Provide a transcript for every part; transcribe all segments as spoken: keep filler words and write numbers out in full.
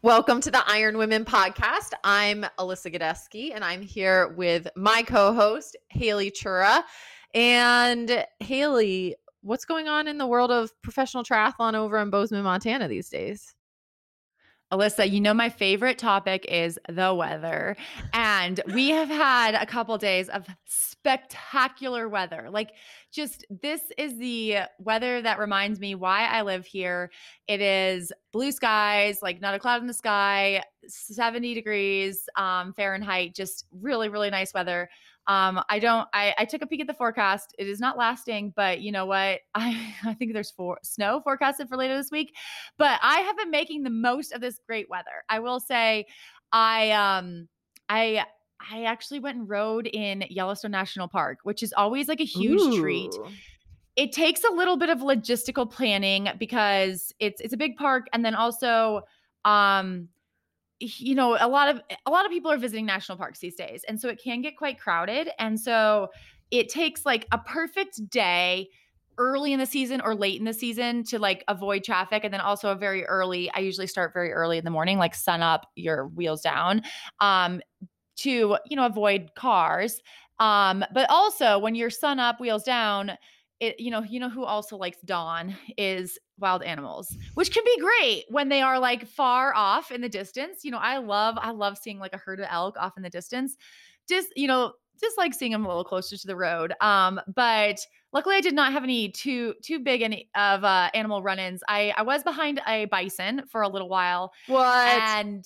Welcome to the Iron Women podcast. I'm Alyssa Gadeski, and I'm here with my co-host, Haley Chura. And Haley, what's going on in the world of professional triathlon over in Bozeman, Montana these days? Alyssa, you know my favorite topic is the weather, and we have had a couple days of spectacular weather. Like, just this is the weather that reminds me why I live here. It is blue skies, like not a cloud in the sky, seventy degrees um, Fahrenheit, just really, really nice weather. Um, I don't, I, I took a peek at the forecast. It is not lasting, but you know what? I, I think there's for, snow forecasted for later this week, but I have been making the most of this great weather. I will say I, um, I, I actually went and rode in Yellowstone National Park, which is always like a huge Ooh. treat. It takes a little bit of logistical planning because it's, it's a big park. And then also, um, you know, a lot of, a lot of people are visiting national parks these days. And so it can get quite crowded. And so it takes like a perfect day early in the season or late in the season to like avoid traffic. And then also a very early, I usually start very early in the morning, like sun up, your wheels down, um, to, you know, avoid cars. Um, but also when you're sun up, wheels down, it, you know, you know who also likes dawn is wild animals, which can be great when they are like far off in the distance. You know, I love, I love seeing like a herd of elk off in the distance, just, you know, just like seeing them a little closer to the road. Um, but luckily I did not have any too, too big any of, uh, animal run-ins. I, I was behind a bison for a little while. What? And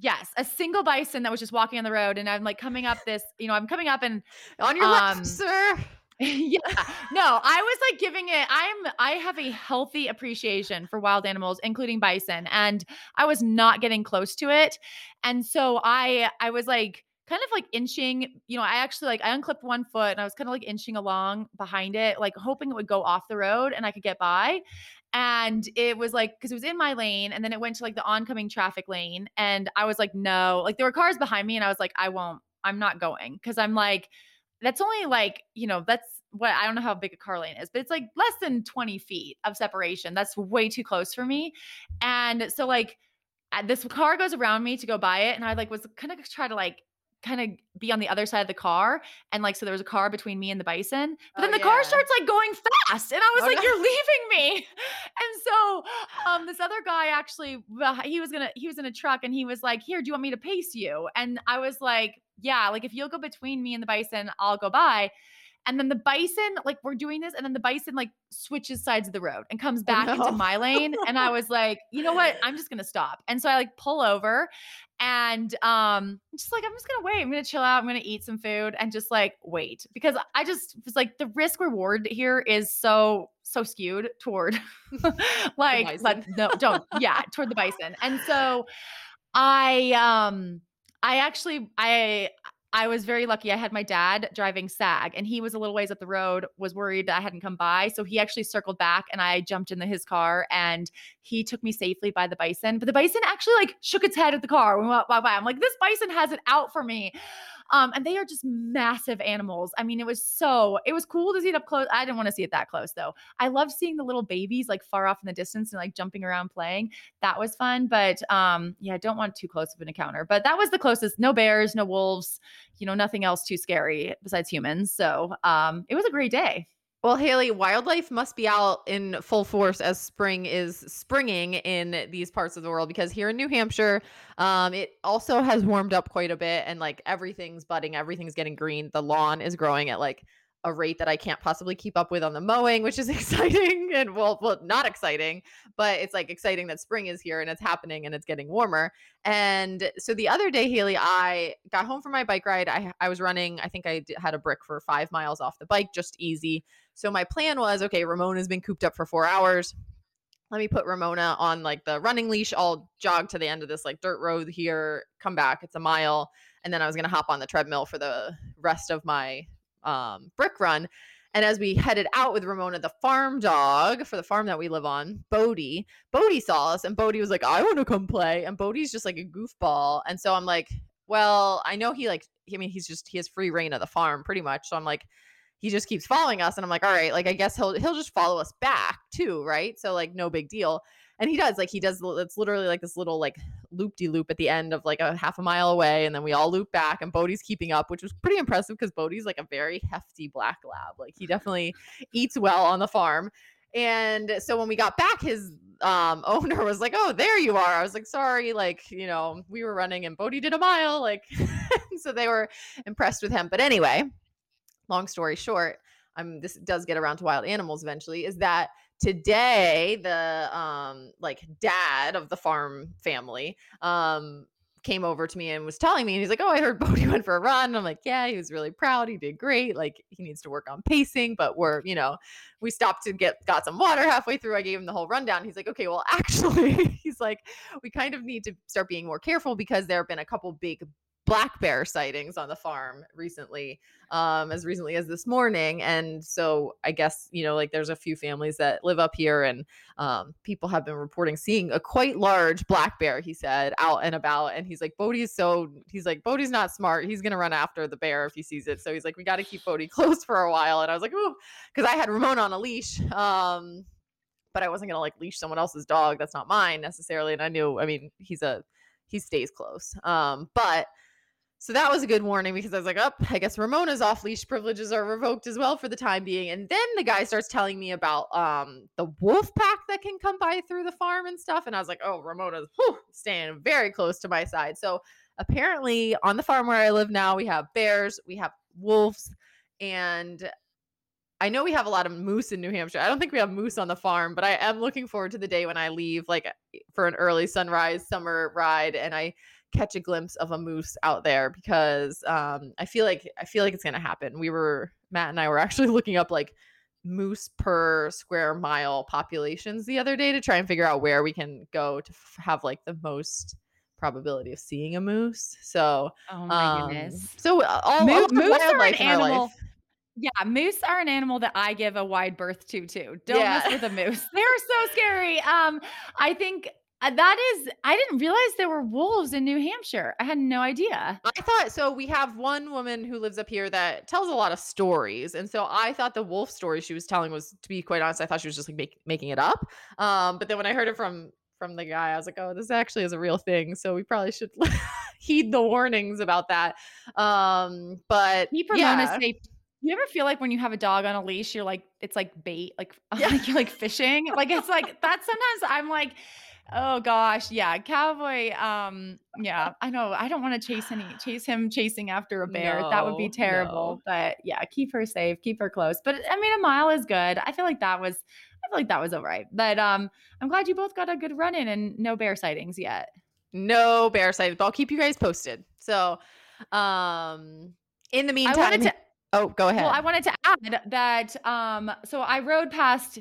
yes, a single bison that was just walking on the road. And I'm like coming up this, you know, I'm coming up and on your um, left, sir. Yeah. No, I was like giving it, I'm, I have a healthy appreciation for wild animals, including bison, and I was not getting close to it. And so I, I was like kind of like inching, you know, I actually like, I unclipped one foot and I was kind of like inching along behind it, like hoping it would go off the road and I could get by. And it was like, cause it was in my lane and then it went to like the oncoming traffic lane. And I was like, no, like there were cars behind me and I was like, I won't, I'm not going. Cause I'm like, that's only like, you know, that's what, I don't know how big a car lane is, but it's like less than twenty feet of separation. That's way too close for me. And so like this car goes around me to go by it. And I like was kind of try to like, kind of be on the other side of the car. And like, so there was a car between me and the bison, but oh, then the yeah. car starts like going fast. And I was oh, like, no. You're leaving me. And so um, this other guy actually, well, he was going to, he was in a truck and he was like, here, do you want me to pace you? And I was like, yeah, like if you'll go between me and the bison, I'll go by. And then the bison, like we're doing this. And then the bison like switches sides of the road and comes back oh, no. into my lane. And I was like, you know what? I'm just going to stop. And so I like pull over and um, just like, I'm just going to wait. I'm going to chill out. I'm going to eat some food and just like, wait, because I just was like, the risk reward here is so, so skewed toward like, let, no, don't. Yeah. Toward the bison. And so I, um, I actually, I, I was very lucky. I had my dad driving SAG and he was a little ways up the road, was worried that I hadn't come by. So he actually circled back and I jumped into his car and he took me safely by the bison. But the bison actually like shook its head at the car when we went by. I'm like, this bison has it out for me. Um, and they are just massive animals. I mean, it was so, it was cool to see it up close. I didn't want to see it that close though. I love seeing the little babies like far off in the distance and like jumping around playing. That was fun. But um, yeah, I don't want too close of an encounter, but that was the closest. No bears, no wolves, you know, nothing else too scary besides humans. So um, it was a great day. Well, Haley, wildlife must be out in full force as spring is springing in these parts of the world, because here in New Hampshire, um, it also has warmed up quite a bit and like everything's budding, everything's getting green. The lawn is growing at like a rate that I can't possibly keep up with on the mowing, which is exciting and well, well, not exciting, but it's like exciting that spring is here and it's happening and it's getting warmer. And so the other day, Haley, I got home from my bike ride. I, I was running, I think I d- had a brick for five miles off the bike, just easy. So my plan was, okay, Ramona's been cooped up for four hours. let me put Ramona on like the running leash. I'll jog to the end of this like dirt road here, come back. It's a mile. And then I was going to hop on the treadmill for the rest of my um, brick run. And as we headed out with Ramona, the farm dog for the farm that we live on, Bodhi, Bodhi saw us and Bodhi was like, I want to come play. And Bodhi's just like a goofball. And so I'm like, well, I know he like, I mean, he's just, he has free reign of the farm pretty much. So I'm like, he just keeps following us. And I'm like, all right, like, I guess he'll, he'll just follow us back too. Right. So like, no big deal. And he does like, he does, it's literally like this little like loop-de-loop at the end of like a half a mile away. And then we all loop back and Bodhi's keeping up, which was pretty impressive because Bodhi's like a very hefty black lab. Like he definitely eats well on the farm. And so when we got back, his um, owner was like, oh, there you are. I was like, sorry. Like, you know, we were running and Bodhi did a mile. Like, so they were impressed with him. But anyway, long story short, um, this does get around to wild animals eventually, is that today the um, like dad of the farm family um, came over to me and was telling me, and he's like, oh, I heard Bodhi went for a run. And I'm like, yeah, he was really proud. He did great. Like he needs to work on pacing, but we're, you know, we stopped to get, got some water halfway through. I gave him the whole rundown. He's like, okay, well, actually, he's like, we kind of need to start being more careful because there have been a couple big black bear sightings on the farm recently, um, as recently as this morning. And so I guess, you know, like there's a few families that live up here and um, people have been reporting seeing a quite large black bear, he said, out and about. And he's like, Bodhi is so, he's like, Bodhi's not smart. He's going to run after the bear if he sees it. So he's like, we got to keep Bodhi close for a while. And I was like, ooh, because I had Ramona on a leash. Um, but I wasn't going to like leash someone else's dog. That's not mine necessarily. And I knew, I mean, he's a, he stays close. Um, but So that was a good warning because I was like, oh, I guess Ramona's off-leash privileges are revoked as well for the time being. And then the guy starts telling me about um, the wolf pack that can come by through the farm and stuff. And I was like, oh, Ramona's whew, staying very close to my side. So apparently on the farm where I live now, we have bears, we have wolves, and I know we have a lot of moose in New Hampshire. I don't think we have moose on the farm, but I am looking forward to the day when I leave like for an early sunrise summer ride and I catch a glimpse of a moose out there because um I feel like I feel like it's gonna happen. We were Matt and I were actually looking up like moose per square mile populations the other day to try and figure out where we can go to f- have like the most probability of seeing a moose. So oh my um, goodness. So all, moose, all the moose are an animal. Life. Yeah, moose are an animal that I give a wide berth to too. Don't yeah. mess with a moose. They're so scary. Um, I think. That is, I didn't realize there were wolves in New Hampshire. I had no idea. I thought, so we have one woman who lives up here that tells a lot of stories. And so I thought the wolf story she was telling was, to be quite honest, I thought she was just like make, making it up. Um, but then when I heard it from, from the guy, I was like, oh, this actually is a real thing. So we probably should heed the warnings about that. Um, but keep yeah. You ever feel like when you have a dog on a leash, you're like, it's like bait, like, yeah. like you're like fishing. Like, it's like that. Sometimes I'm like, oh gosh. Yeah. Cowboy. Um, yeah, I know. I don't want to chase any, chase him chasing after a bear. No, that would be terrible, no. But yeah, keep her safe, keep her close. But I mean, a mile is good. I feel like that was, I feel like that was all right, but, um, I'm glad you both got a good run in and no bear sightings yet. No bear sightings. But I'll keep you guys posted. So, um, in the meantime, I wanted to, oh, go ahead. Well, I wanted to add that, um, so I rode past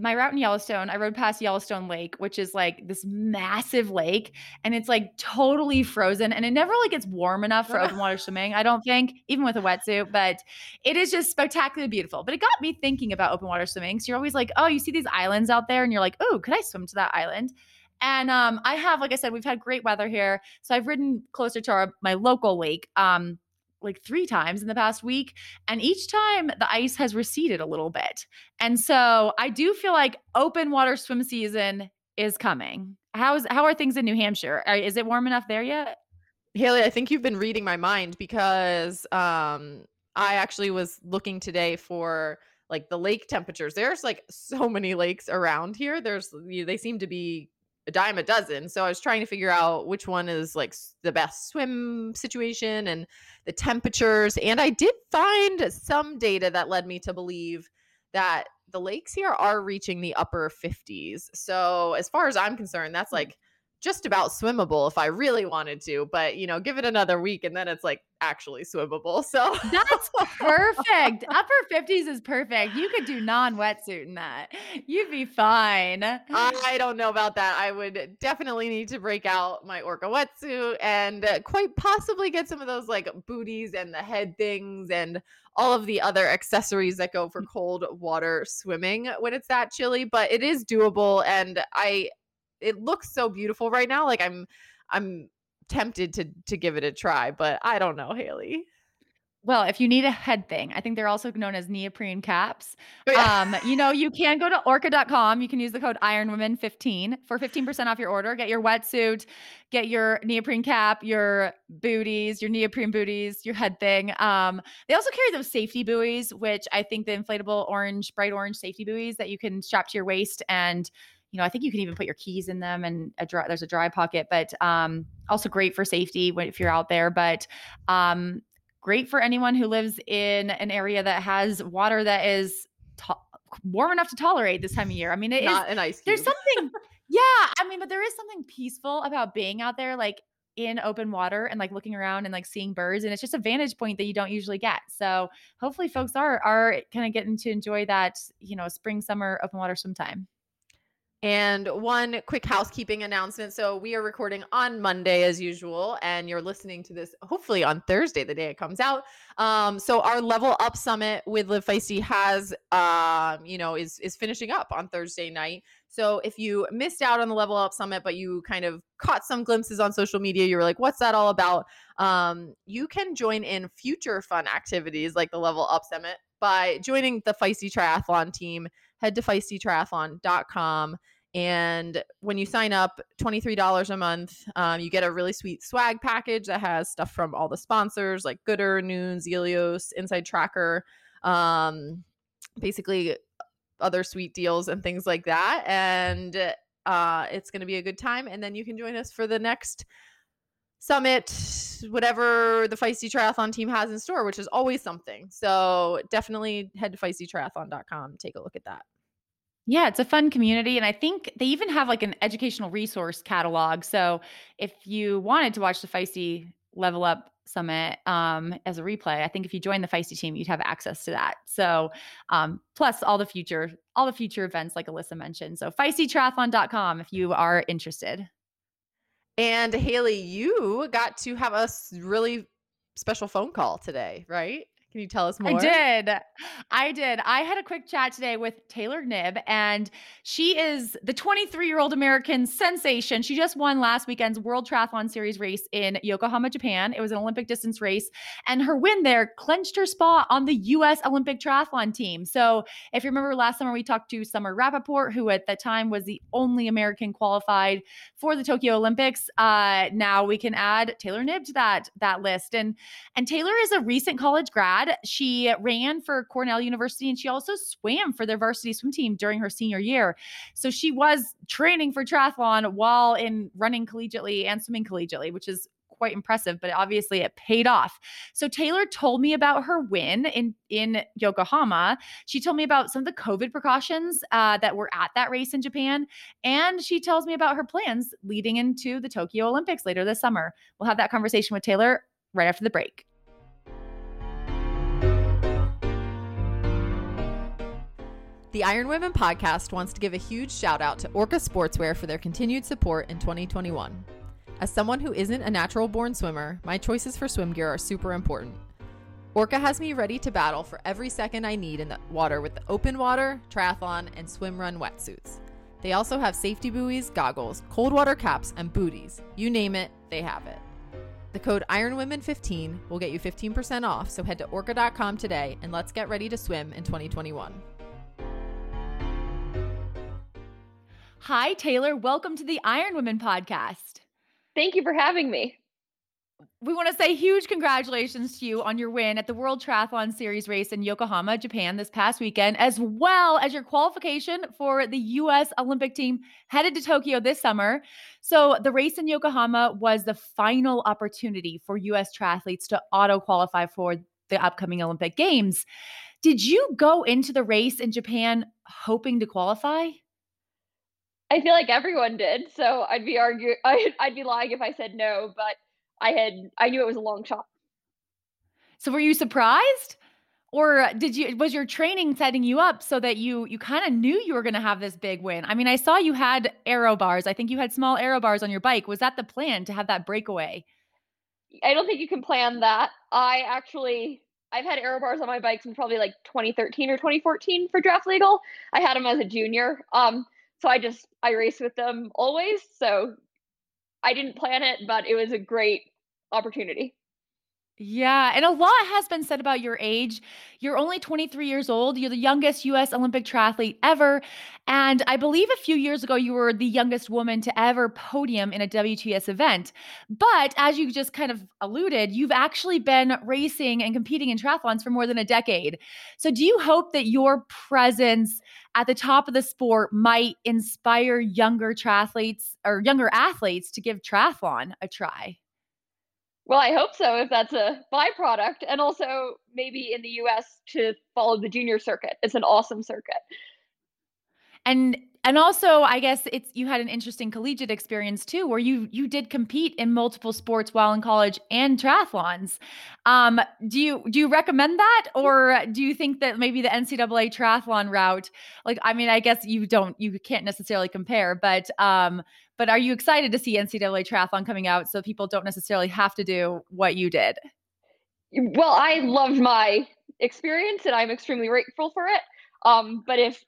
my route in Yellowstone, I rode past Yellowstone Lake, which is like this massive lake and it's like totally frozen and it never like gets warm enough for open water swimming, I don't think, even with a wetsuit, but it is just spectacularly beautiful. But it got me thinking about open water swimming. So you're always like, oh, you see these islands out there and you're like, oh, could I swim to that island? And um, I have, like I said, we've had great weather here. So I've ridden closer to our, my local lake um, like three times in the past week. And each time the ice has receded a little bit. And so I do feel like open water swim season is coming. How's, how are things in New Hampshire? Is it warm enough there yet? Haley, I think you've been reading my mind because um, I actually was looking today for like the lake temperatures. There's like so many lakes around here. There's, they seem to be a dime a dozen. So I was trying to figure out which one is like the best swim situation and the temperatures. And I did find some data that led me to believe that the lakes here are reaching the upper fifties. So as far as I'm concerned, that's like just about swimmable if I really wanted to, but you know, give it another week and then it's like actually swimmable. So that's perfect. Upper fifties is perfect. You could do non-wetsuit in that. You'd be fine. I don't know about that. I would definitely need to break out my Orca wetsuit and quite possibly get some of those like booties and the head things and all of the other accessories that go for cold water swimming when it's that chilly, but it is doable. And I, it looks so beautiful right now. Like I'm, I'm tempted to, to give it a try, but I don't know, Haley. Well, if you need a head thing, I think they're also known as neoprene caps. Oh, yeah. Um, you know, you can go to orca dot com. You can use the code Iron Women fifteen for fifteen percent off your order. Get your wetsuit, get your neoprene cap, your booties, your neoprene booties, your head thing. Um, they also carry those safety buoys, which I think the inflatable orange, bright orange safety buoys that you can strap to your waist, and you know, I think you can even put your keys in them, and a dry, there's a dry pocket, but um, also great for safety when, if you're out there, but um, great for anyone who lives in an area that has water that is to- warm enough to tolerate this time of year. I mean, it Not is, an ice cube. There's something, yeah, I mean, but there is something peaceful about being out there, like in open water and like looking around and like seeing birds. And it's just a vantage point that you don't usually get. So hopefully folks are, are kind of getting to enjoy that, you know, spring, summer, open water swim time. And one quick housekeeping announcement. So we are recording on Monday as usual, and you're listening to this hopefully on Thursday, the day it comes out. Um, so our Level Up Summit with Live Feisty has, um, you know, is, is finishing up on Thursday night. So if you missed out on the Level Up Summit, but you kind of caught some glimpses on social media, you were like, what's that all about? Um, you can join in future fun activities like the Level Up Summit by joining the Feisty Triathlon team. Head to feisty triathlon dot com. And when you sign up, twenty-three dollars a month, um, you get a really sweet swag package that has stuff from all the sponsors like Gooder, Noon, Xelio, Inside Tracker, um, basically other sweet deals and things like that. And uh, it's going to be a good time. And then you can join us for the next summit, whatever the Feisty Triathlon team has in store, which is always something. So definitely head to feisty triathlon dot com. Take a look at that. Yeah, it's a fun community. And I think they even have like an educational resource catalog. So if you wanted to watch the Feisty Level Up Summit um, as a replay, I think if you join the Feisty team, you'd have access to that. So um, plus all the future, all the future events like Alyssa mentioned. So feisty triathlon dot com if you are interested. And Haley, you got to have a really special phone call today, right? Can you tell us more? I did. I did. I had a quick chat today with Taylor Knibb, and she is the twenty-three-year-old American sensation. She just won last weekend's World Triathlon Series race in Yokohama, Japan. It was an Olympic distance race, and her win there clinched her spot on the U S Olympic triathlon team. So if you remember last summer, we talked to Summer Rappaport, who at that time was the only American qualified for the Tokyo Olympics. Uh, now we can add Taylor Knibb to that, that list. And, and Taylor is a recent college grad. She ran for Cornell University, and she also swam for their varsity swim team during her senior year. So she was training for triathlon while in running collegiately and swimming collegiately, which is quite impressive, but obviously it paid off. So Taylor told me about her win in, in Yokohama. She told me about some of the COVID precautions uh, that were at that race in Japan. And she tells me about her plans leading into the Tokyo Olympics later this summer. We'll have that conversation with Taylor right after the break. The Iron Women podcast wants to give a huge shout out to Orca Sportswear for their continued support in twenty twenty-one. As someone who isn't a natural born swimmer, my choices for swim gear are super important. Orca has me ready to battle for every second I need in the water with the open water, triathlon, and swim run wetsuits. They also have safety buoys, goggles, cold water caps, and booties. You name it, they have it. The code Iron Women fifteen will get you fifteen percent off, so head to orca dot com today and let's get ready to swim in twenty twenty-one. Hi, Taylor. Welcome to the Iron Women podcast. Thank you for having me. We want to say huge congratulations to you on your win at the World Triathlon Series race in Yokohama, Japan this past weekend, as well as your qualification for the U S Olympic team headed to Tokyo this summer. So the race in Yokohama was the final opportunity for U S triathletes to auto-qualify for the upcoming Olympic Games. Did you go into the race in Japan hoping to qualify? I feel like everyone did. So I'd be arguing, I'd, I'd be lying if I said no, but I had, I knew it was a long shot. So were you surprised, or did you, was your training setting you up so that you, you kind of knew you were going to have this big win? I mean, I saw you had aero bars. I think you had small aero bars on your bike. Was that the plan, to have that breakaway? I don't think you can plan that. I actually, I've had aero bars on my bike since probably like twenty thirteen or twenty fourteen for draft legal. I had them as a junior. Um, So I just, I race with them always. So I didn't plan it, but it was a great opportunity. Yeah. And a lot has been said about your age. You're only twenty-three years old. You're the youngest U S Olympic triathlete ever. And I believe a few years ago, you were the youngest woman to ever podium in a W T S event. But as you just kind of alluded, you've actually been racing and competing in triathlons for more than a decade. So do you hope that your presence at the top of the sport might inspire younger triathletes or younger athletes to give triathlon a try? Well, I hope so, if that's a byproduct, and also maybe in the U S to follow the junior circuit. It's an awesome circuit. And and also, I guess it's you had an interesting collegiate experience too, where you you did compete in multiple sports while in college and triathlons. Um, do you do you recommend that, or do you think that maybe the N C double A triathlon route? Like, I mean, I guess you don't you can't necessarily compare, but. Um, But are you excited to see N C double A triathlon coming out so people don't necessarily have to do what you did? Well, I loved my experience and I'm extremely grateful for it. Um, but if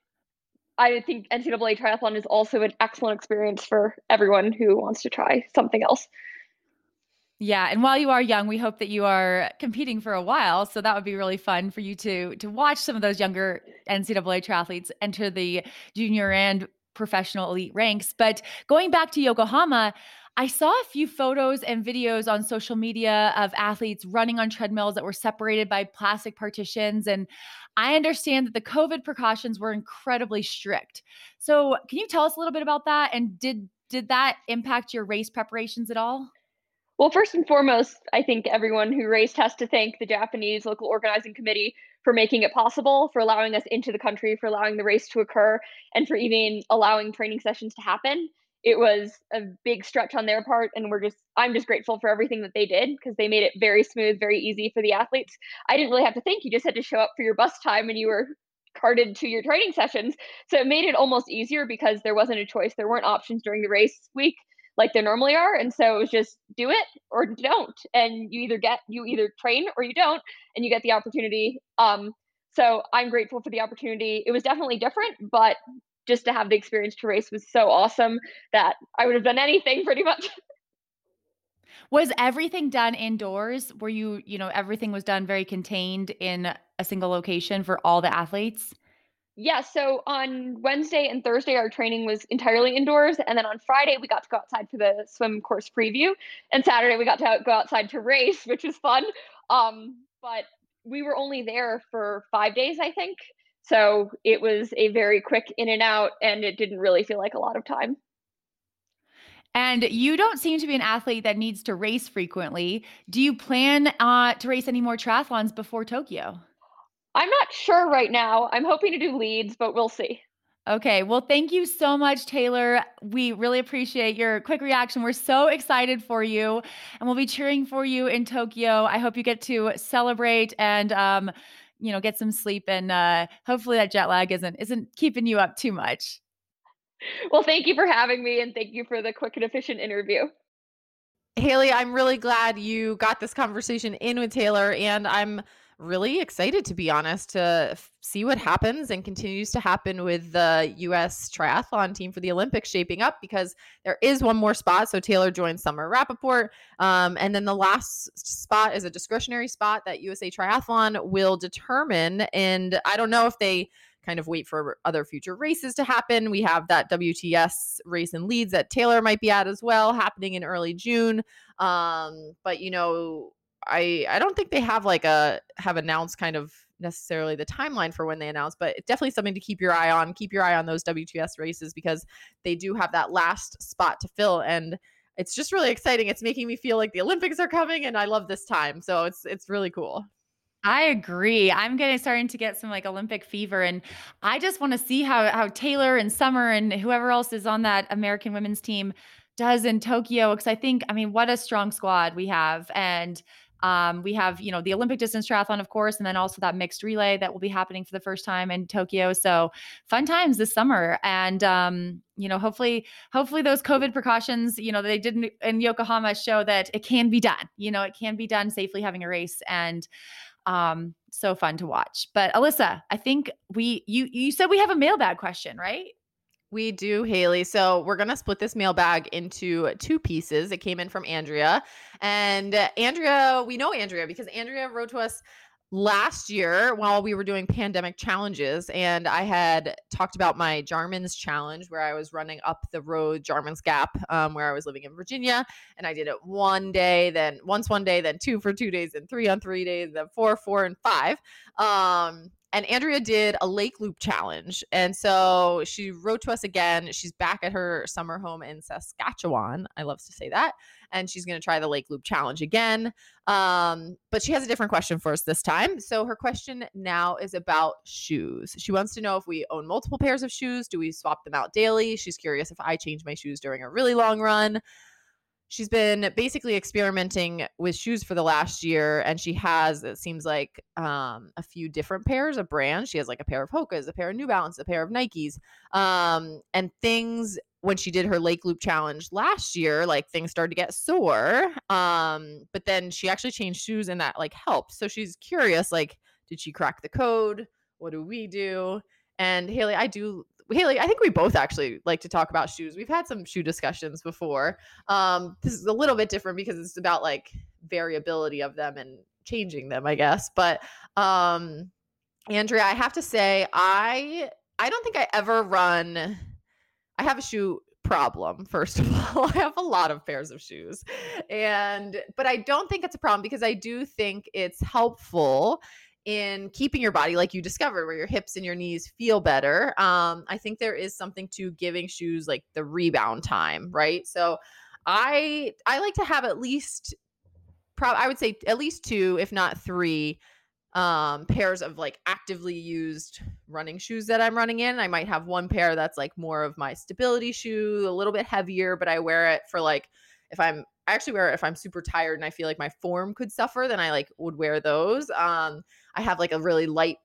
I think N C double A triathlon is also an excellent experience for everyone who wants to try something else. Yeah. And while you are young, we hope that you are competing for a while. So that would be really fun for you to, to watch some of those younger N C double A triathletes enter the junior and professional elite ranks. But going back to Yokohama, I saw a few photos and videos on social media of athletes running on treadmills that were separated by plastic partitions. And I understand that the COVID precautions were incredibly strict. So can you tell us a little bit about that? And did, did that impact your race preparations at all? Well, first and foremost, I think everyone who raced has to thank the Japanese local organizing committee for making it possible, for allowing us into the country, for allowing the race to occur, and for even allowing training sessions to happen. It was a big stretch on their part, and we're just I'm just grateful for everything that they did, because they made it very smooth, very easy for the athletes. I didn't really have to think. You just had to show up for your bus time and you were carted to your training sessions. So it made it almost easier because there wasn't a choice. There weren't options during the race week like there normally are. And so it was just do it or don't. And you either get, you either train or you don't, and you get the opportunity. Um, so I'm grateful for the opportunity. It was definitely different, but just to have the experience to race was so awesome that I would have done anything pretty much. Was everything done indoors? Were you, you know, everything was done very contained in a single location for all the athletes? Yeah, so on Wednesday and Thursday, our training was entirely indoors. And then on Friday, we got to go outside for the swim course preview. And Saturday, we got to go outside to race, which was fun. Um, but we were only there for five days, I think. So it was a very quick in and out, and it didn't really feel like a lot of time. And you don't seem to be an athlete that needs to race frequently. Do you plan uh, to race any more triathlons before Tokyo? I'm not sure right now. I'm hoping to do leads, but we'll see. Okay. Well, thank you so much, Taylor. We really appreciate your quick reaction. We're so excited for you, and we'll be cheering for you in Tokyo. I hope you get to celebrate and, um, you know, get some sleep, and uh, hopefully that jet lag isn't, isn't keeping you up too much. Well, thank you for having me, and thank you for the quick and efficient interview. Haley, I'm really glad you got this conversation in with Taylor, and I'm really excited, to be honest, to f- see what happens and continues to happen with the U S triathlon team for the Olympics shaping up, because there is one more spot. So Taylor joins Summer Rappaport. Um, and then the last spot is a discretionary spot that U S A Triathlon will determine. And I don't know if they kind of wait for other future races to happen. We have that W T S race in Leeds that Taylor might be at as well, happening in early June. Um, but, you know, I, I don't think they have like a have announced kind of necessarily the timeline for when they announce, but it's definitely something to keep your eye on. Keep your eye on those W T S races, because they do have that last spot to fill, and it's just really exciting. It's making me feel like the Olympics are coming, and I love this time. So it's it's really cool. I agree. I'm getting starting to get some like Olympic fever, and I just want to see how how Taylor and Summer and whoever else is on that American women's team does in Tokyo, because I think, I mean, what a strong squad we have. And um, we have, you know, the Olympic distance triathlon, of course, and then also that mixed relay that will be happening for the first time in Tokyo. So fun times this summer. And, um, you know, hopefully, hopefully those COVID precautions, you know, they didn't in Yokohama show that it can be done, you know, it can be done safely having a race. And um, so fun to watch. But Alyssa, I think we, you, you said we have a mailbag question, right? We do, Haley. So we're going to split this mailbag into two pieces. It came in from Andrea. And Andrea, we know Andrea because Andrea wrote to us last year while we were doing pandemic challenges. And I had talked about my Jarman's challenge where I was running up the road Jarman's Gap um, where I was living in Virginia. And I did it one day, then once one day, then two for two days, then three on three days, then four, four, and five. Um, And Andrea did a lake loop challenge. And so she wrote to us again. She's back at her summer home in Saskatchewan. I love to say that. And she's going to try the lake loop challenge again. Um, but she has a different question for us this time. So her question now is about shoes. She wants to know if we own multiple pairs of shoes. Do we swap them out daily? She's curious if I change my shoes during a really long run. She's been basically experimenting with shoes for the last year, and she has, it seems like, um, a few different pairs of brands. She has like a pair of Hoka's, a pair of New Balance, a pair of Nikes, um, and things when she did her Lake Loop Challenge last year, like things started to get sore, um, but then she actually changed shoes and that like helped. So she's curious, like, did she crack the code? What do we do? And Haley, I do... Haley, I think we both actually like to talk about shoes. We've had some shoe discussions before. Um, this is a little bit different because it's about like variability of them and changing them, I guess. But um, Andrea, I have to say, I I don't think I ever run. I have a shoe problem, first of all. I have a lot of pairs of shoes, and but I don't think it's a problem because I do think it's helpful in keeping your body, like you discovered, where your hips and your knees feel better. Um, I think there is something to giving shoes like the rebound time, right? So I I like to have at least, pro- I would say at least two, if not three, um, pairs of like actively used running shoes that I'm running in. I might have one pair that's like more of my stability shoe, a little bit heavier, but I wear it for like, if I'm, I actually wear it if I'm super tired and I feel like my form could suffer, then I like would wear those. Um, I have like a really light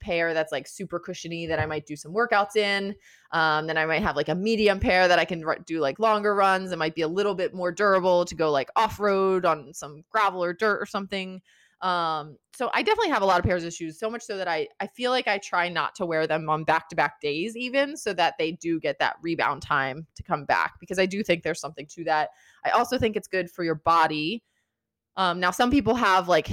pair that's like super cushiony that I might do some workouts in. Um, then I might have like a medium pair that I can r- do like longer runs. It might be a little bit more durable to go like off-road on some gravel or dirt or something. Um, so I definitely have a lot of pairs of shoes, so much so that I, I feel like I try not to wear them on back-to-back days even, so that they do get that rebound time to come back, because I do think there's something to that. I also think it's good for your body. Um, now some people have like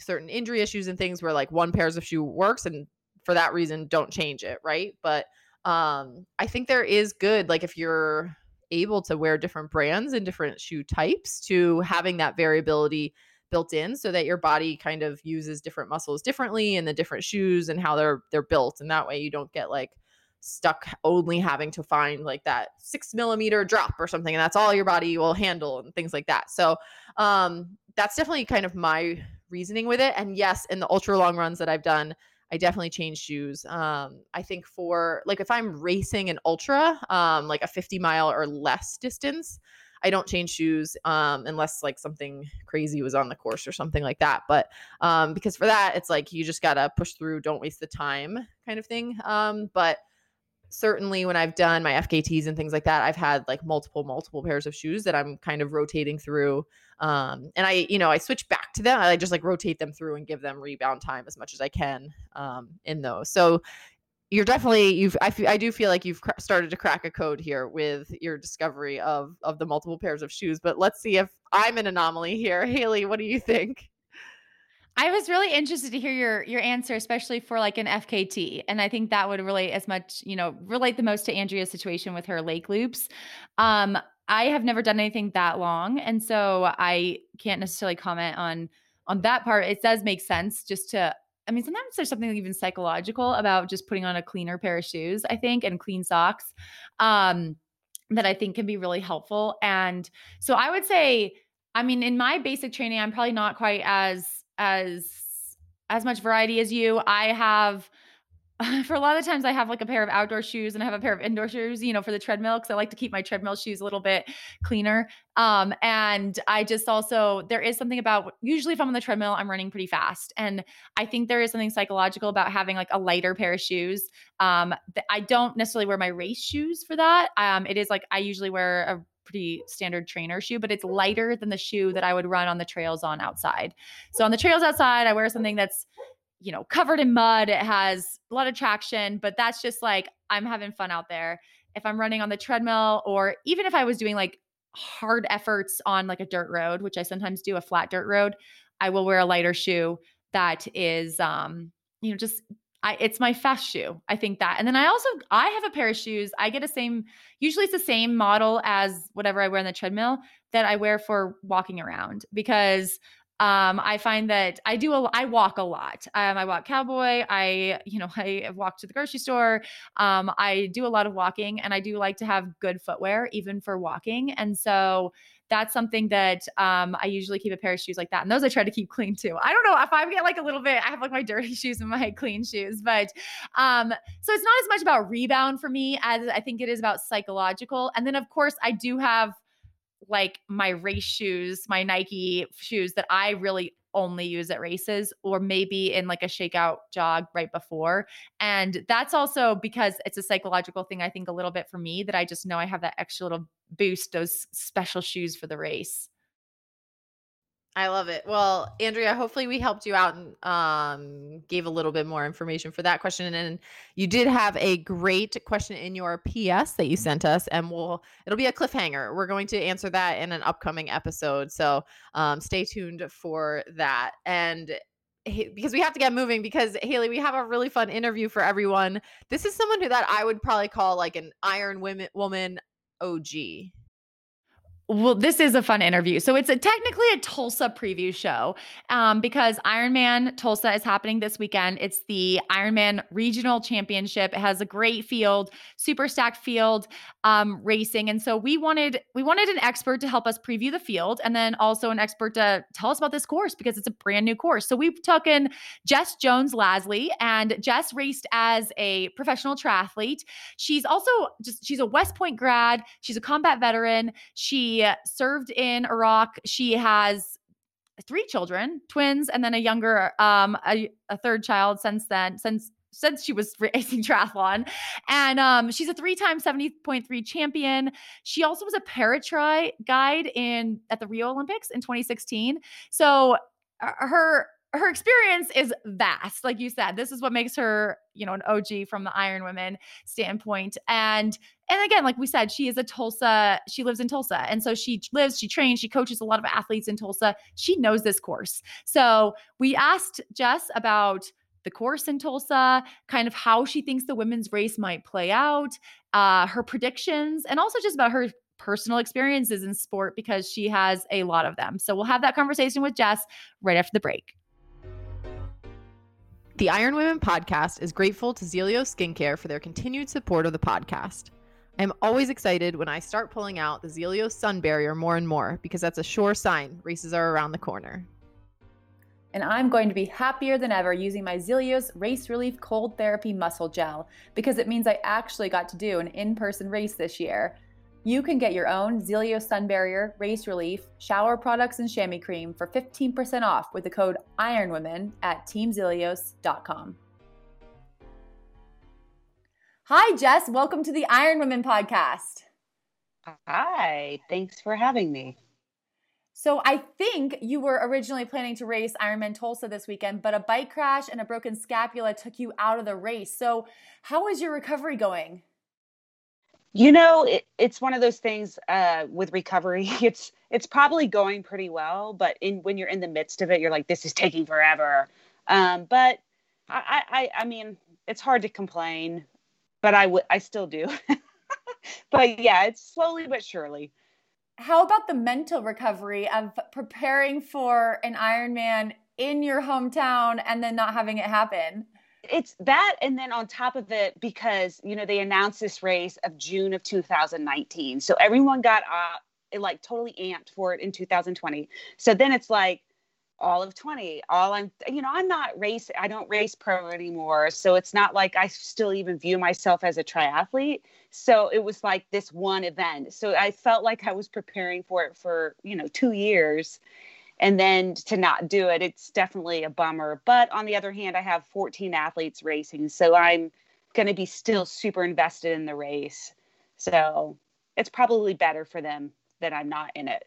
certain injury issues and things where like one pairs of shoe works, and for that reason, don't change it. Right. But, um, I think there is good, like if you're able to wear different brands and different shoe types, to having that variability built in so that your body kind of uses different muscles differently and the different shoes and how they're they're built. And that way you don't get like stuck only having to find like that six millimeter drop or something, and that's all your body will handle and things like that. So um, that's definitely kind of my reasoning with it. And yes, in the ultra long runs that I've done, I definitely change shoes. Um, I think for like if I'm racing an ultra, um, like a fifty mile or less distance, I don't change shoes um, unless like something crazy was on the course or something like that. But um, because for that, it's like you just got to push through, don't waste the time kind of thing. Um, but certainly when I've done my F K Ts and things like that, I've had like multiple, multiple pairs of shoes that I'm kind of rotating through. Um, and I, you know, I switch back to them. I just like rotate them through and give them rebound time as much as I can um, in those. So You're definitely you've I, f- I do feel like you've cr- started to crack a code here with your discovery of of the multiple pairs of shoes. But let's see if I'm an anomaly here. Haley, what do you think? I was really interested to hear your your answer, especially for like an F K T. And I think that would relate as much, you know, relate the most to Andrea's situation with her lake loops. Um, I have never done anything that long, and so I can't necessarily comment on on that part. It does make sense just to, I mean, sometimes there's something even psychological about just putting on a cleaner pair of shoes, I think, and clean socks, um, that I think can be really helpful. And so I would say, I mean, in my basic training, I'm probably not quite as, as as much variety as you. I have, for a lot of the times I have like a pair of outdoor shoes and I have a pair of indoor shoes, you know, for the treadmill, because I like to keep my treadmill shoes a little bit cleaner. Um, and I just also, there is something about, usually if I'm on the treadmill, I'm running pretty fast. And I think there is something psychological about having like a lighter pair of shoes. Um, I don't necessarily wear my race shoes for that. Um, it is like, I usually wear a pretty standard trainer shoe, but it's lighter than the shoe that I would run on the trails on outside. So on the trails outside, I wear something that's, you know, covered in mud. It has a lot of traction, but that's just like, I'm having fun out there. If I'm running on the treadmill, or even if I was doing like hard efforts on like a dirt road, which I sometimes do, a flat dirt road, I will wear a lighter shoe that is, um, you know, just I, it's my fast shoe. I think that. And then I also, I have a pair of shoes. I get a same, usually it's the same model as whatever I wear on the treadmill that I wear for walking around, because um, I find that I do, a, I walk a lot. Um, I walk cowboy. I, you know, I walk to the grocery store. Um, I do a lot of walking, and I do like to have good footwear even for walking. And so that's something that um, I usually keep a pair of shoes like that. And those I try to keep clean too. I don't know if I get like a little bit, I have like my dirty shoes and my clean shoes, but um, so it's not as much about rebound for me as I think it is about psychological. And then of course I do have like my race shoes, my Nike shoes that I really only use at races, or maybe in like a shakeout jog right before. And that's also because it's a psychological thing, I think, a little bit for me, that I just know I have that extra little boost, those special shoes for the race. I love it. Well, Andrea, hopefully we helped you out and um, gave a little bit more information for that question. And you did have a great question in your P S that you sent us, and we'll, it'll be a cliffhanger. We're going to answer that in an upcoming episode. So um, stay tuned for that. And because we have to get moving, because Haley, we have a really fun interview for everyone. This is someone who that I would probably call like an Iron Women, woman O G. Well, this is a fun interview. So it's a, technically a Tulsa preview show um, because Ironman Tulsa is happening this weekend. It's the Ironman Regional Championship. It has a great field, super stacked field um, racing. And so we wanted we wanted an expert to help us preview the field, and then also an expert to tell us about this course because it's a brand new course. So we've taken Jess Jones Lasley, and Jess raced as a professional triathlete. She's also just, she's a West Point grad. She's a combat veteran. She served in Iraq. She has three children, twins, and then a younger, um, a, a third child since then, since since she was racing triathlon. And um, she's a three-time seventy point three champion. She also was a para-tri guide in at the Rio Olympics in twenty sixteen. So her her experience is vast. Like you said, this is what makes her, you know, an O G from the Iron Women standpoint. And, and again, like we said, she is a Tulsa, she lives in Tulsa. And so she lives, she trains, she coaches a lot of athletes in Tulsa. She knows this course. So we asked Jess about the course in Tulsa, kind of how she thinks the women's race might play out, uh, her predictions, and also just about her personal experiences in sport, because she has a lot of them. So we'll have that conversation with Jess right after the break. The Iron Women podcast is grateful to Xelio Skincare for their continued support of the podcast. I am always excited when I start pulling out the Xelio sun barrier more and more, because that's a sure sign races are around the corner. And I'm going to be happier than ever using my Xelio's Race Relief Cold Therapy Muscle Gel, because it means I actually got to do an in-person race this year. You can get your own Xelio sun barrier, race relief, shower products, and chamois cream for fifteen percent off with the code IRONWOMEN at team xelios dot com. Hi, Jess. Welcome to the Iron Women podcast. Hi. Thanks for having me. So I think you were originally planning to race Ironman Tulsa this weekend, but a bike crash and a broken scapula took you out of the race. So how is your recovery going? You know, it, it's one of those things uh, with recovery. It's it's probably going pretty well, but in when you're in the midst of it, you're like, this is taking forever. Um, but I, I I mean, it's hard to complain, but I w- I still do. But yeah, it's slowly but surely. How about the mental recovery of preparing for an Ironman in your hometown and then not having it happen? It's that, and then on top of it, because, you know, they announced this race of June of two thousand nineteen. So everyone got uh, like totally amped for it in two thousand twenty. So then it's like, all of twenty, all I'm, you know, I'm not race, I don't race pro anymore. So it's not like I still even view myself as a triathlete. So it was like this one event. So I felt like I was preparing for it for, you know, two years and then to not do it, it's definitely a bummer. But on the other hand, I have fourteen athletes racing. So I'm going to be still super invested in the race. So it's probably better for them that I'm not in it.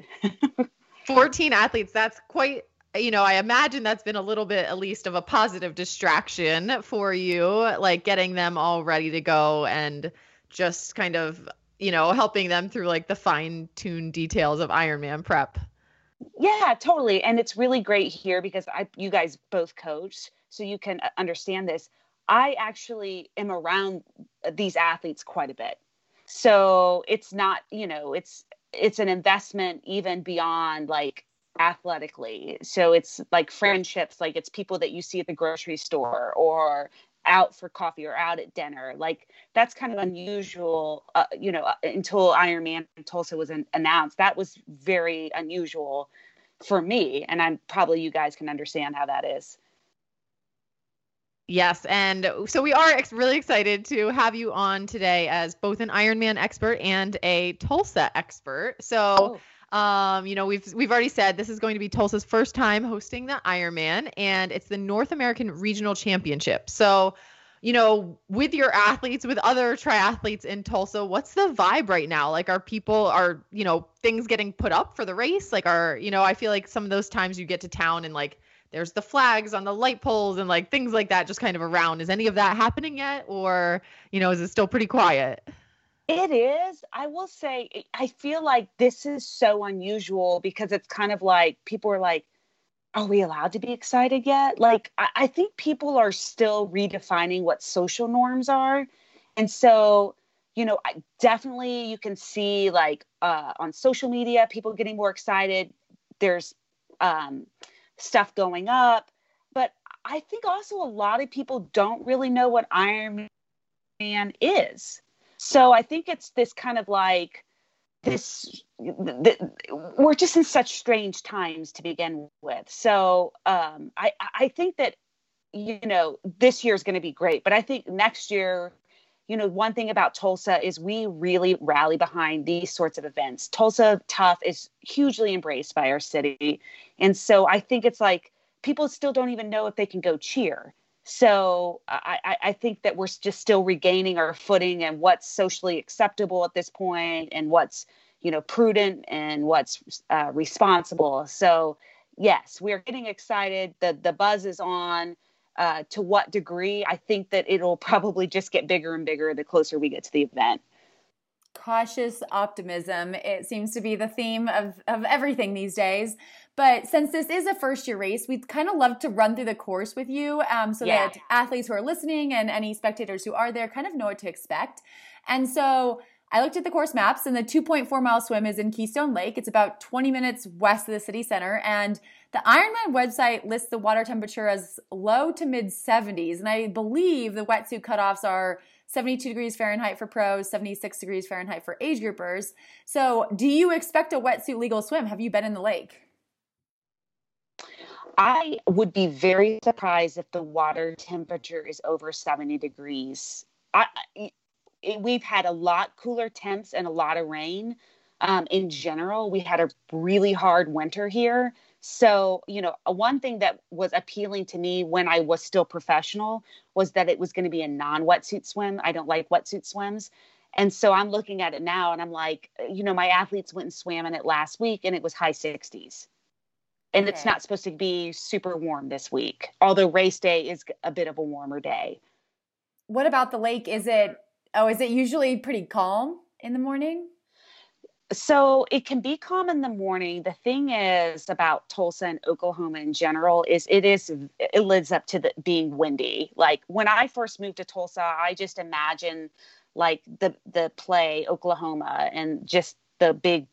fourteen athletes. That's quite, you know, I imagine that's been a little bit, at least, of a positive distraction for you, like getting them all ready to go and just kind of, you know, helping them through like the fine tuned details of Ironman prep. Yeah, totally. And it's really great here because I, you guys both coach, so you can understand this. I actually am around these athletes quite a bit. So it's not, you know, it's, it's an investment even beyond like athletically. So it's like friendships, like it's people that you see at the grocery store or out for coffee or out at dinner. Like that's kind of unusual, uh, you know, until Ironman Tulsa was an- announced, that was very unusual for me. And I'm probably, you guys can understand how that is. Yes. And so we are ex- really excited to have you on today as both an Ironman expert and a Tulsa expert. So, oh. um, you know, we've, we've already said this is going to be Tulsa's first time hosting the Ironman, and it's the North American Regional Championship. So, you know, with your athletes, with other triathletes in Tulsa, what's the vibe right now? Like, are people, are, you know, things getting put up for the race? Like, are, you know, I feel like some of those times you get to town and like, there's the flags on the light poles and like things like that just kind of around. Is any of that happening yet? Or, you know, is it still pretty quiet? It is. I will say, I feel like this is so unusual because it's kind of like people are like, are we allowed to be excited yet? Like, I, I think people are still redefining what social norms are. And so, you know, I, definitely you can see like uh, on social media, people getting more excited. There's, um, stuff going up, but I think also a lot of people don't really know what Ironman is. So I think it's this kind of like this, th- th- we're just in such strange times to begin with. So um, I, I think that, you know, this year is going to be great, but I think next year, you know, one thing about Tulsa is we really rally behind these sorts of events. Tulsa Tough is hugely embraced by our city. And so I think it's like people still don't even know if they can go cheer. So I, I think that we're just still regaining our footing and what's socially acceptable at this point and what's, you know, prudent and what's uh, responsible. So, yes, we're getting excited. The, the buzz is on. Uh, to what degree, I think that it'll probably just get bigger and bigger the closer we get to the event. Cautious optimism. It seems to be the theme of, of everything these days. But since this is a first-year race, we'd kind of love to run through the course with you um, so yeah. that athletes who are listening and any spectators who are there kind of know what to expect. And so I looked at the course maps, and the two point four mile swim is in Keystone Lake. It's about twenty minutes west of the city center, and the Ironman website lists the water temperature as low to mid seventies, and I believe the wetsuit cutoffs are seventy-two degrees Fahrenheit for pros, seventy-six degrees Fahrenheit for age groupers. So do you expect a wetsuit legal swim? Have you been in the lake? I would be very surprised if the water temperature is over seventy degrees. I, it, we've had a lot cooler temps and a lot of rain. Um, in general, we had a really hard winter here. So, you know, one thing that was appealing to me when I was still professional was that it was going to be a non-wetsuit swim. I don't like wetsuit swims. And so I'm looking at it now and I'm like, you know, my athletes went and swam in it last week and it was high sixties. And okay. It's not supposed to be super warm this week, although race day is a bit of a warmer day. What about the lake? Is it, oh, is it usually pretty calm in the morning? So it can be calm in the morning. The thing is about Tulsa and Oklahoma in general is it is it lives up to the, being windy. Like when I first moved to Tulsa, I just imagined like the the play Oklahoma and just the big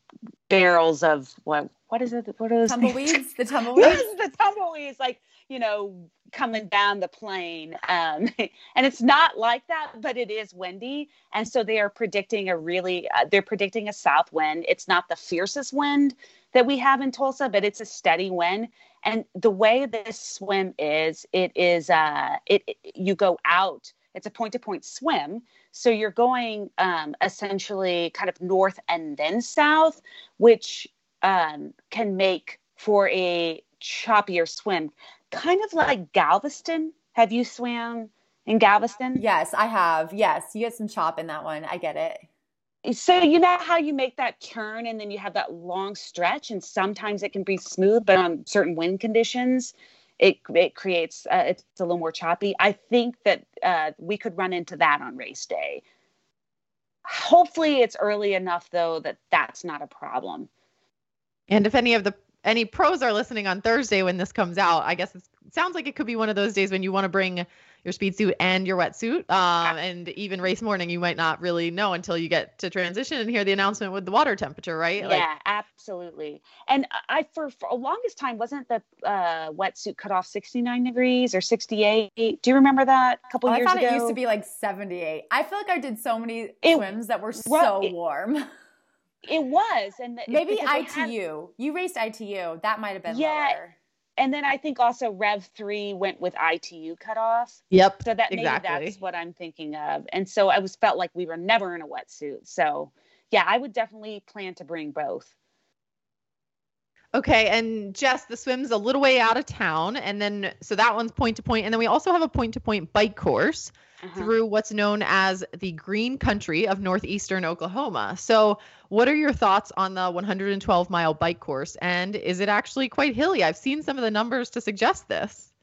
barrels of what what is it? What are those tumbleweeds? The tumbleweeds. the tumbleweeds. Like, you know, coming down the plain. Um, and it's not like that, but it is windy. And so they are predicting a really, uh, they're predicting a south wind. It's not the fiercest wind that we have in Tulsa, but it's a steady win. And the way this swim is, it is, uh, it, it you go out, it's a point to point swim. So you're going um, essentially kind of north and then south, which um, can make for a choppier swim, kind of like Galveston. Have you swam in Galveston? Yes, I have. Yes. You get some chop in that one. I get it. So you know how you make that turn and then you have that long stretch, and sometimes it can be smooth, but on certain wind conditions, it it creates, uh, it's a little more choppy. I think that uh, we could run into that on race day. Hopefully it's early enough though, that that's not a problem. And if any of the, any pros are listening on Thursday when this comes out, I guess it's, it sounds like it could be one of those days when you want to bring your speed suit and your wetsuit. Um, and even race morning, you might not really know until you get to transition and hear the announcement with the water temperature, right? Yeah, like, absolutely. And I, for, for the longest time, wasn't the uh, wetsuit cut off sixty-nine degrees or sixty-eight? Do you remember that a couple oh, years ago? I thought ago? It used to be like seventy-eight. I feel like I did so many it, swims that were well, so it, warm. It was. And the, maybe I T U. Had, you raced I T U. That might have been yeah, lower. And then I think also Rev three went with I T U cutoff. Yep. So that maybe exactly. That's what I'm thinking of. And so I was felt like we were never in a wetsuit. So yeah, I would definitely plan to bring both. Okay. And Jess, the swim's a little way out of town. And then, so that one's point to point. And then we also have a point to point bike course uh-huh. through what's known as the green country of northeastern Oklahoma. So what are your thoughts on the one hundred twelve mile bike course? And is it actually quite hilly? I've seen some of the numbers to suggest this.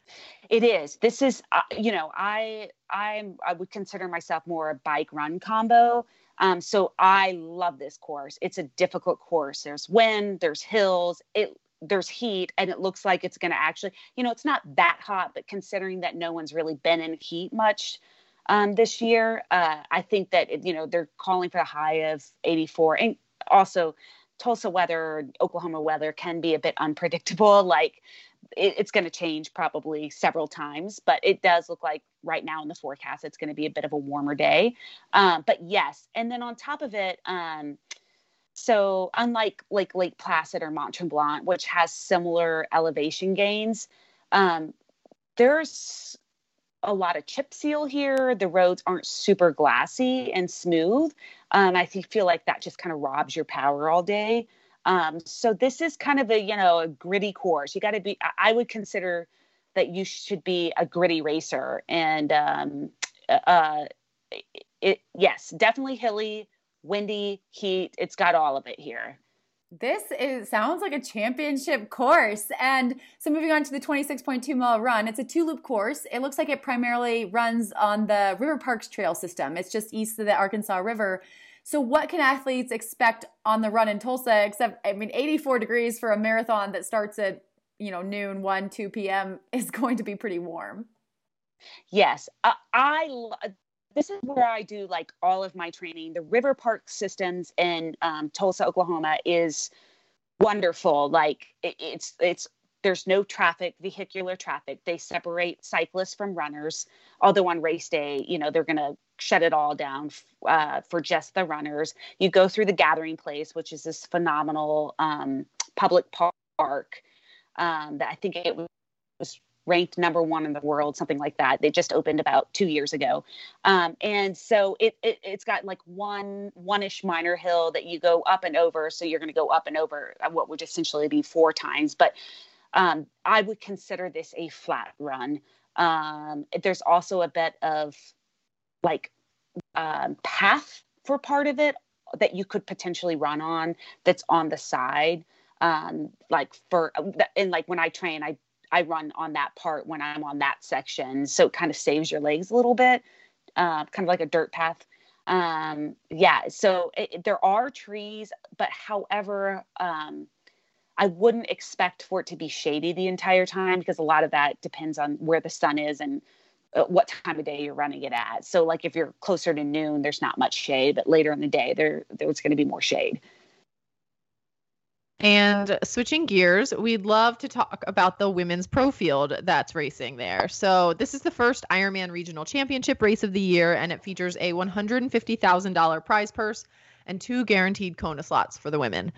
It is. This is, uh, you know, I, I'm, I would consider myself more a bike run combo. Um, so I love this course. It's a difficult course. There's wind, there's hills, it, there's heat, and it looks like it's going to actually, you know, it's not that hot, but considering that no one's really been in heat much, um, this year, uh, I think that, it, you know, they're calling for a high of eighty-four, and also Tulsa weather, Oklahoma weather can be a bit unpredictable. Like it, it's going to change probably several times, but it does look like right now in the forecast, it's going to be a bit of a warmer day. Um, but yes. And then on top of it, um, so unlike like Lake Placid or Mont Tremblant, which has similar elevation gains, um, there's a lot of chip seal here. The roads aren't super glassy and smooth. Um, I think, feel like that just kind of robs your power all day. Um, so this is kind of a, you know, a gritty course. You got to be, I would consider that you should be a gritty racer. And um, uh, it, yes, definitely hilly, windy, heat. It's got all of it here. This is, sounds like a championship course. And so moving on to the twenty-six point two mile run, it's a two-loop course. It looks like it primarily runs on the River Parks Trail system. It's just east of the Arkansas River. So what can athletes expect on the run in Tulsa, except, I mean, eighty-four degrees for a marathon that starts at, you know, noon, one, two p.m. is going to be pretty warm. Yes. Uh, I love This is where I do like all of my training. The river park systems in um, Tulsa, Oklahoma is wonderful. Like it, it's, it's, there's no traffic, vehicular traffic. They separate cyclists from runners. Although on race day, you know, they're going to shut it all down uh, for just the runners. You go through the Gathering Place, which is this phenomenal um, public park um, that I think it was ranked number one in the world, something like that. They just opened about two years ago. Um, and so it, it, it's got like one, one-ish minor hill that you go up and over. So you're going to go up and over what would essentially be four times. But um, I would consider this a flat run. Um, there's also a bit of like um, path for part of it that you could potentially run on that's on the side. Um, like for, and like when I train, I I run on that part when I'm on that section. So it kind of saves your legs a little bit, uh, kind of like a dirt path. Um, yeah. So it, there are trees, but however, um, I wouldn't expect for it to be shady the entire time because a lot of that depends on where the sun is and what time of day you're running it at. So like if you're closer to noon, there's not much shade, but later in the day there, there's going to be more shade. And switching gears, we'd love to talk about the women's pro field that's racing there. So this is the first Ironman Regional Championship race of the year, and it features a one hundred fifty thousand dollars prize purse and two guaranteed Kona slots for the women.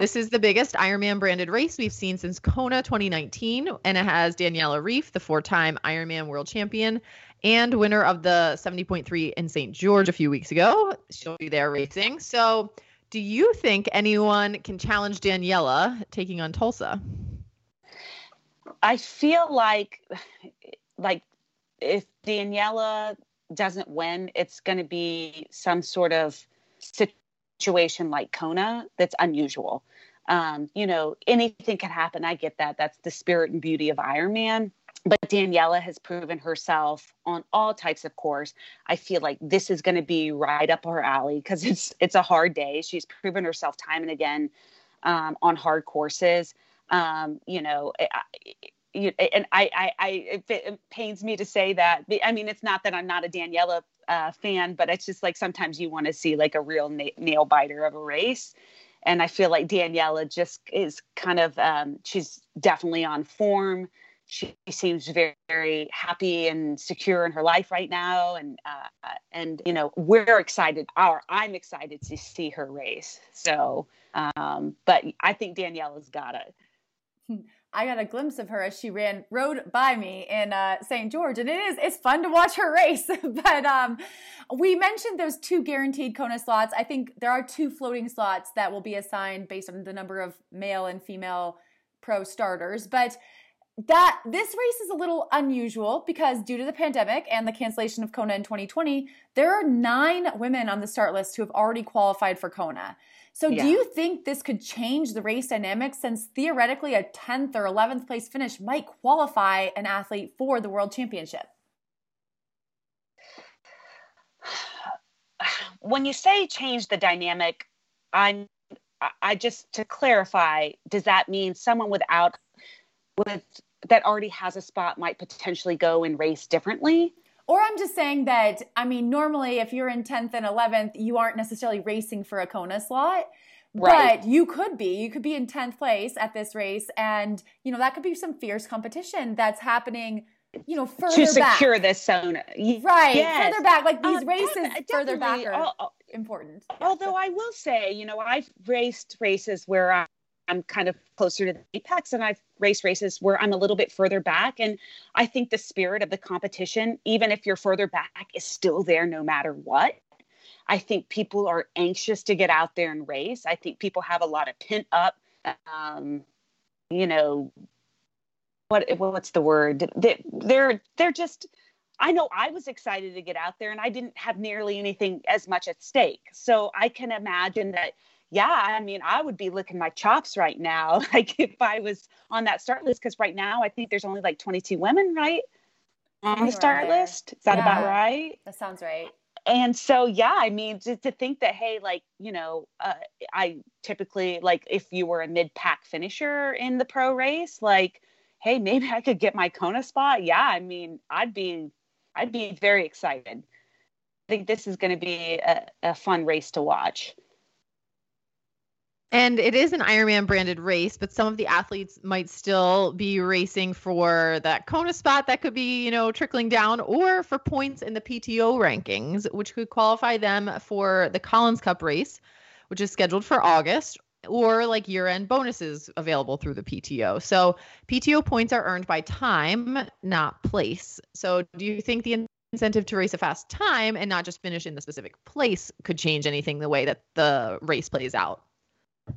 This is the biggest Ironman branded race we've seen since Kona twenty nineteen, and it has Daniela Reif, the four-time Ironman world champion and winner of the seventy point three in Saint George a few weeks ago. She'll be there racing. So do you think anyone can challenge Daniela taking on Tulsa? I feel like, like if Daniela doesn't win, it's going to be some sort of situation. situation like Kona that's unusual. Um, you know, anything can happen. I get that. That's the spirit and beauty of Ironman. But Daniela has proven herself on all types of course. I feel like this is going to be right up her alley because it's it's a hard day. She's proven herself time and again um, on hard courses. Um, you know, I, I, and I, I, I it, it pains me to say that. I mean, it's not that I'm not a Daniela Uh, fan, but it's just like sometimes you want to see like a real na- nail biter of a race. And I feel like Daniela just is kind of, um, she's definitely on form. She seems very, very happy and secure in her life right now. And, uh, and, you know, we're excited, our, I'm excited to see her race. So, um, but I think Daniela's got it. I got a glimpse of her as she ran, rode by me in uh, Saint George, and it is, it's fun to watch her race. But um, we mentioned those two guaranteed Kona slots. I think there are two floating slots that will be assigned based on the number of male and female pro starters. But that this race is a little unusual because due to the pandemic and the cancellation of Kona in twenty twenty, there are nine women on the start list who have already qualified for Kona. So yeah. Do you think this could change the race dynamics since theoretically a tenth or eleventh place finish might qualify an athlete for the world championship? When you say change the dynamic, I'm, I just, to clarify, does that mean someone without, with that already has a spot might potentially go and race differently? Or I'm just saying that, I mean, normally if you're in tenth and eleventh, you aren't necessarily racing for a Kona slot, right. But you could be. You could be in tenth place at this race. And, you know, that could be some fierce competition that's happening, you know, further to back. To secure this zone. Right. Yes. Further back. Like these uh, races further back are uh, uh, important. Although I will say, you know, I've raced races where I, I'm kind of closer to the apex, and I've raced races where I'm a little bit further back. And I think the spirit of the competition, even if you're further back, is still there no matter what. I think people are anxious to get out there and race. I think people have a lot of pent up, um, you know, what what's the word? They, they're they're just. I know I was excited to get out there, and I didn't have nearly anything as much at stake. So I can imagine that. Yeah, I mean, I would be licking my chops right now, like if I was on that start list, because right now I think there's only like twenty-two women, right, on the start right. list. Is that yeah. about right? That sounds right. And so, yeah, I mean, just to think that, hey, like, you know, uh, I typically, like, if you were a mid-pack finisher in the pro race, like, hey, maybe I could get my Kona spot. Yeah, I mean, I'd be, I'd be very excited. I think this is going to be a, a fun race to watch. And it is an Ironman branded race, but some of the athletes might still be racing for that Kona spot that could be, you know, trickling down, or for points in the P T O rankings, which could qualify them for the Collins Cup race, which is scheduled for August, or like year-end bonuses available through the P T O. So P T O points are earned by time, not place. So do you think the incentive to race a fast time and not just finish in the specific place could change anything the way that the race plays out?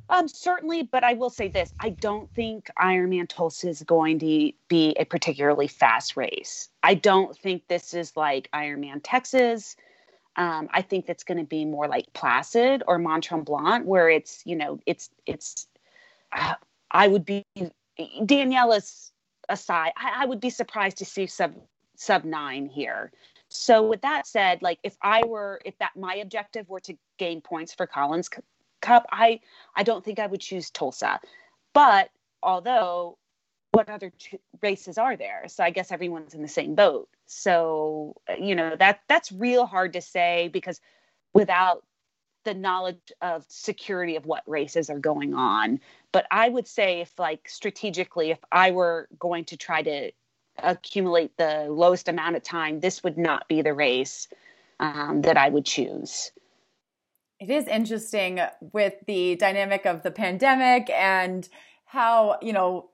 Um, certainly, but I will say this. I don't think Ironman Tulsa is going to be a particularly fast race. I don't think this is like Ironman Texas. Um, I think that's going to be more like Placid or Mont Tremblant, where it's, you know, it's, it's, uh, I would be, Daniela's aside, I, I would be surprised to see sub, sub nine here. So with that said, like if I were, if that, my objective were to gain points for Collins Cup, I, I don't think I would choose Tulsa. But although, what other t- races are there? So I guess everyone's in the same boat. So, you know, that that's real hard to say because without the knowledge of security of what races are going on. But I would say if like strategically, if I were going to try to accumulate the lowest amount of time, this would not be the race um, that I would choose. It is interesting with the dynamic of the pandemic and how, you know,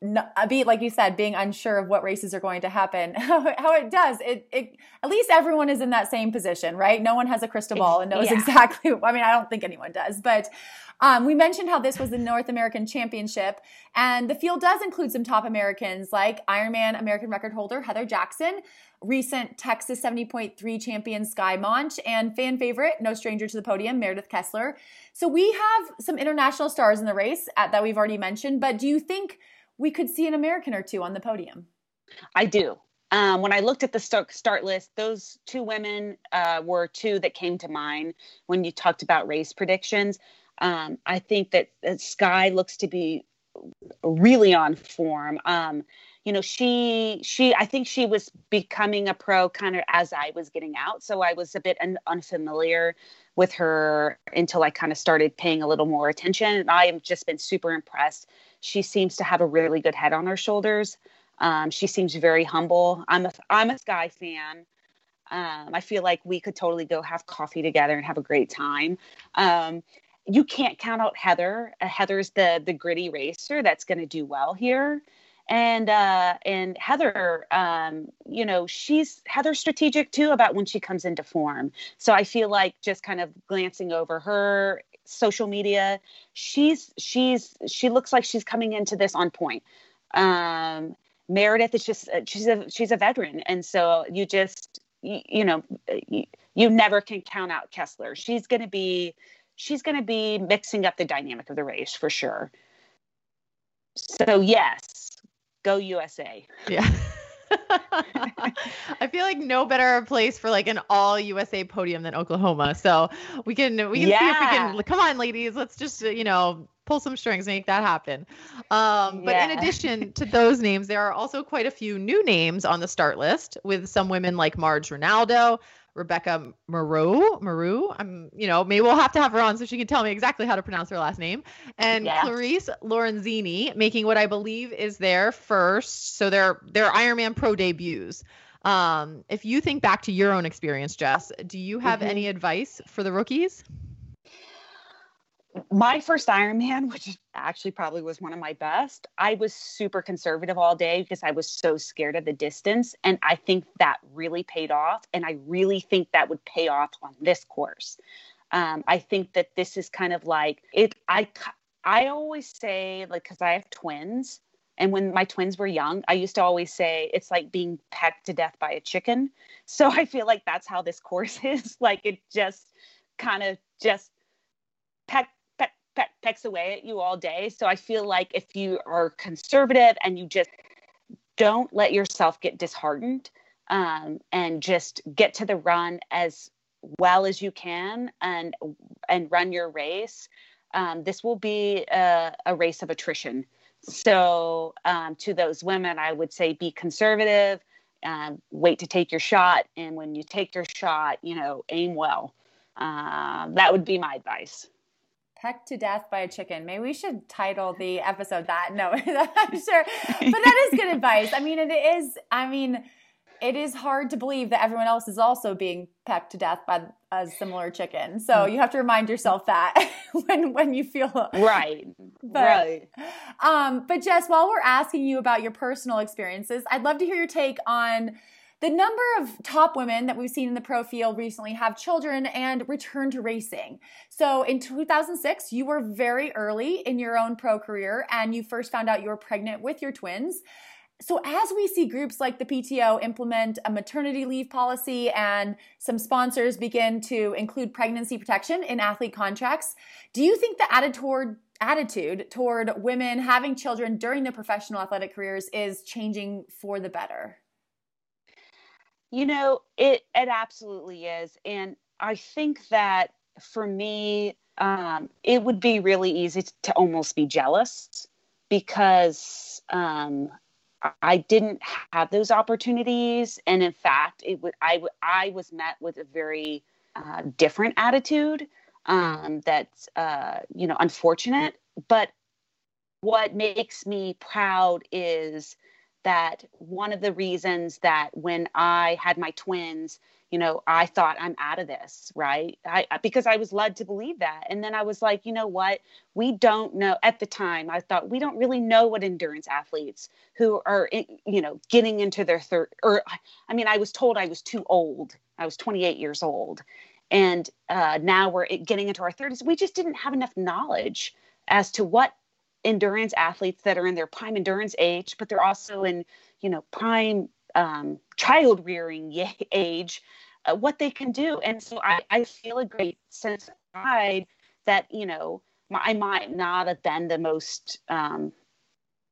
be like you said, being unsure of what races are going to happen, how, how it does. It, it, at least everyone is in that same position, right? No one has a crystal ball and knows yeah. exactly. I mean, I don't think anyone does, but um, we mentioned how this was the North American Championship, and the field does include some top Americans like Ironman American record holder Heather Jackson, recent Texas seventy point three champion Sky Moench, and fan favorite, no stranger to the podium, Meredith Kessler. So we have some international stars in the race at, that we've already mentioned, but do you think we could see an American or two on the podium? I do. Um, when I looked at the start, start list, those two women uh, were two that came to mind when you talked about race predictions. Um, I think that, that Sky looks to be really on form. Um, you know, she, she, I think she was becoming a pro kind of as I was getting out. So I was a bit un- unfamiliar with her until I kind of started paying a little more attention. And I have just been super impressed. She seems to have a really good head on her shoulders. Um, she seems very humble. I'm a, I'm a Sky fan. Um, I feel like we could totally go have coffee together and have a great time. Um, You can't count out Heather. Uh, Heather's the the gritty racer that's going to do well here, and uh, and Heather, um, you know, she's Heather's strategic too about when she comes into form. So I feel like just kind of glancing over her social media, she's she's she looks like she's coming into this on point. Um, Meredith is just uh, she's a she's a veteran, and so you just you, you know you, you never can count out Kessler. She's going to be. She's going to be mixing up the dynamic of the race for sure. So yes, go U S A. Yeah. I feel like no better place for like an all U S A podium than Oklahoma. So we can, we can yeah. see if we can, come on ladies, let's just, you know, pull some strings, make that happen. Um, but yeah. in addition to those names, there are also quite a few new names on the start list with some women like Marge Ronaldo, Rebecca Maru, Maru, I'm, you know, maybe we'll have to have her on so she can tell me exactly how to pronounce her last name. And yeah. Clarice Lorenzini making what I believe is their first. So their, their Ironman pro debuts. Um, if you think back to your own experience, Jess, do you have mm-hmm. any advice for the rookies? My first Ironman, which actually probably was one of my best, I was super conservative all day because I was so scared of the distance. And I think that really paid off. And I really think that would pay off on this course. Um, I think that this is kind of like it. I, I always say, like, because I have twins, and when my twins were young, I used to always say it's like being pecked to death by a chicken. So I feel like that's how this course is. Like, it just kind of just pecked. pecks away at you all day. So I feel like if you are conservative and you just don't let yourself get disheartened, um, and just get to the run as well as you can and, and run your race, um, this will be a, a race of attrition. So, um, to those women, I would say, be conservative, um, wait to take your shot. And when you take your shot, you know, aim well. Uh, that would be my advice. Pecked to death by a chicken. Maybe we should title the episode that. No, I'm sure. But that is good advice. I mean, it is, I mean, it is hard to believe that everyone else is also being pecked to death by a similar chicken. So you have to remind yourself that when, when you feel right. But, right. Um, but Jess, while we're asking you about your personal experiences, I'd love to hear your take on the number of top women that we've seen in the pro field recently have children and return to racing. So in two thousand six, you were very early in your own pro career and you first found out you were pregnant with your twins. So as we see groups like the P T O implement a maternity leave policy and some sponsors begin to include pregnancy protection in athlete contracts, do you think the attitude, attitude toward women having children during their professional athletic careers is changing for the better? You know, it, it absolutely is. And I think that for me, um, it would be really easy to, to almost be jealous because um, I didn't have those opportunities. And in fact, it w- I, w- I was met with a very uh, different attitude um, that's, uh, you know, unfortunate. But what makes me proud is that one of the reasons that when I had my twins, you know, I thought I'm out of this, right? I, because I was led to believe that. And then I was like, you know what? We don't know. At the time, I thought, we don't really know what endurance athletes who are, you know, getting into their third, or, I mean, I was told I was too old. I was twenty-eight years old. And uh, now we're getting into our thirties. We just didn't have enough knowledge as to what endurance athletes that are in their prime endurance age, but they're also in, you know, prime um, child rearing age, uh, what they can do. And so I, I feel a great sense of pride that, you know, my, I might not have been the most, um,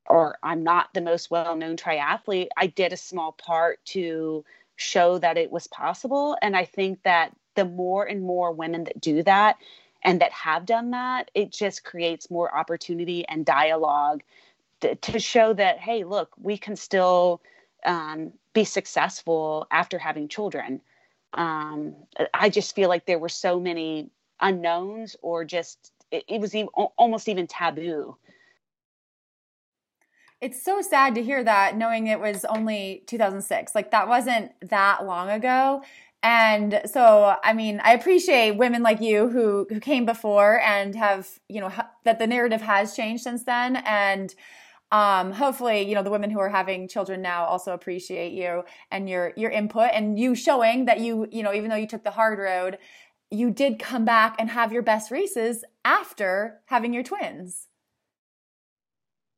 or I'm not the most well-known triathlete. I did a small part to show that it was possible. And I think that the more and more women that do that, and that have done that, it just creates more opportunity and dialogue th- to show that, hey, look, we can still um, be successful after having children. Um, I just feel like there were so many unknowns, or just, it, it was even, almost even taboo. It's so sad to hear that, knowing it was only two thousand six. Like, that wasn't that long ago. And so, I mean, I appreciate women like you who, who came before and have, you know, ha- that the narrative has changed since then. And um, hopefully, you know, the women who are having children now also appreciate you and your, your input, and you showing that you, you know, even though you took the hard road, you did come back and have your best races after having your twins.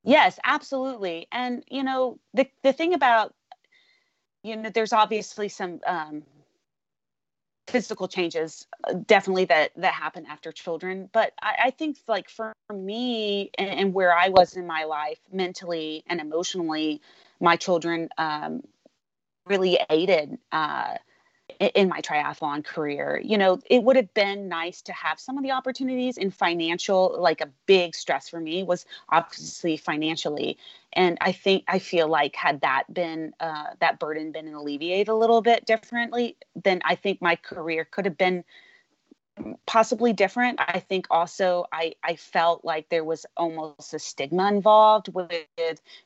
Yes, absolutely. And, you know, the, the thing about, you know, there's obviously some, um, physical changes definitely that, that happen after children. But I, I think, like, for me and, and where I was in my life mentally and emotionally, my children um, really aided uh, in my triathlon career. You know, it would have been nice to have some of the opportunities in financial, like a big stress for me was obviously financially. And I think, I feel like had that been, uh, that burden been alleviated a little bit differently, then I think my career could have been possibly different. I think also I, I felt like there was almost a stigma involved with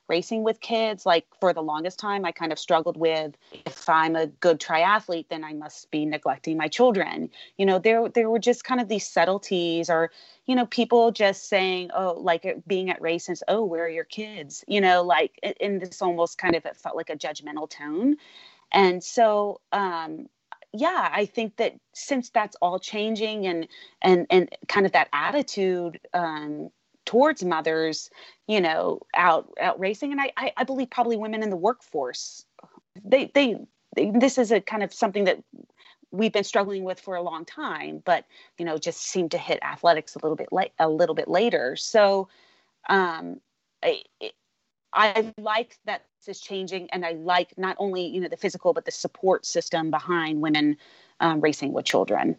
racing with kids. Like, for the longest time, I kind of struggled with, if I'm a good triathlete, then I must be neglecting my children. You know, there, there were just kind of these subtleties, or, you know, people just saying, oh, like being at races, oh, where are your kids? You know, like in this almost kind of, it felt like a judgmental tone. And so, um, yeah, I think that since that's all changing, and and and kind of that attitude um, towards mothers, you know, out out racing, and I, I I believe probably women in the workforce, they they, they this is a kind of something that we've been struggling with for a long time, but, you know, just seemed to hit athletics a little bit late, a little bit later. So, um, I, I like that is changing, and I like not only, you know, the physical, but the support system behind women um, racing with children.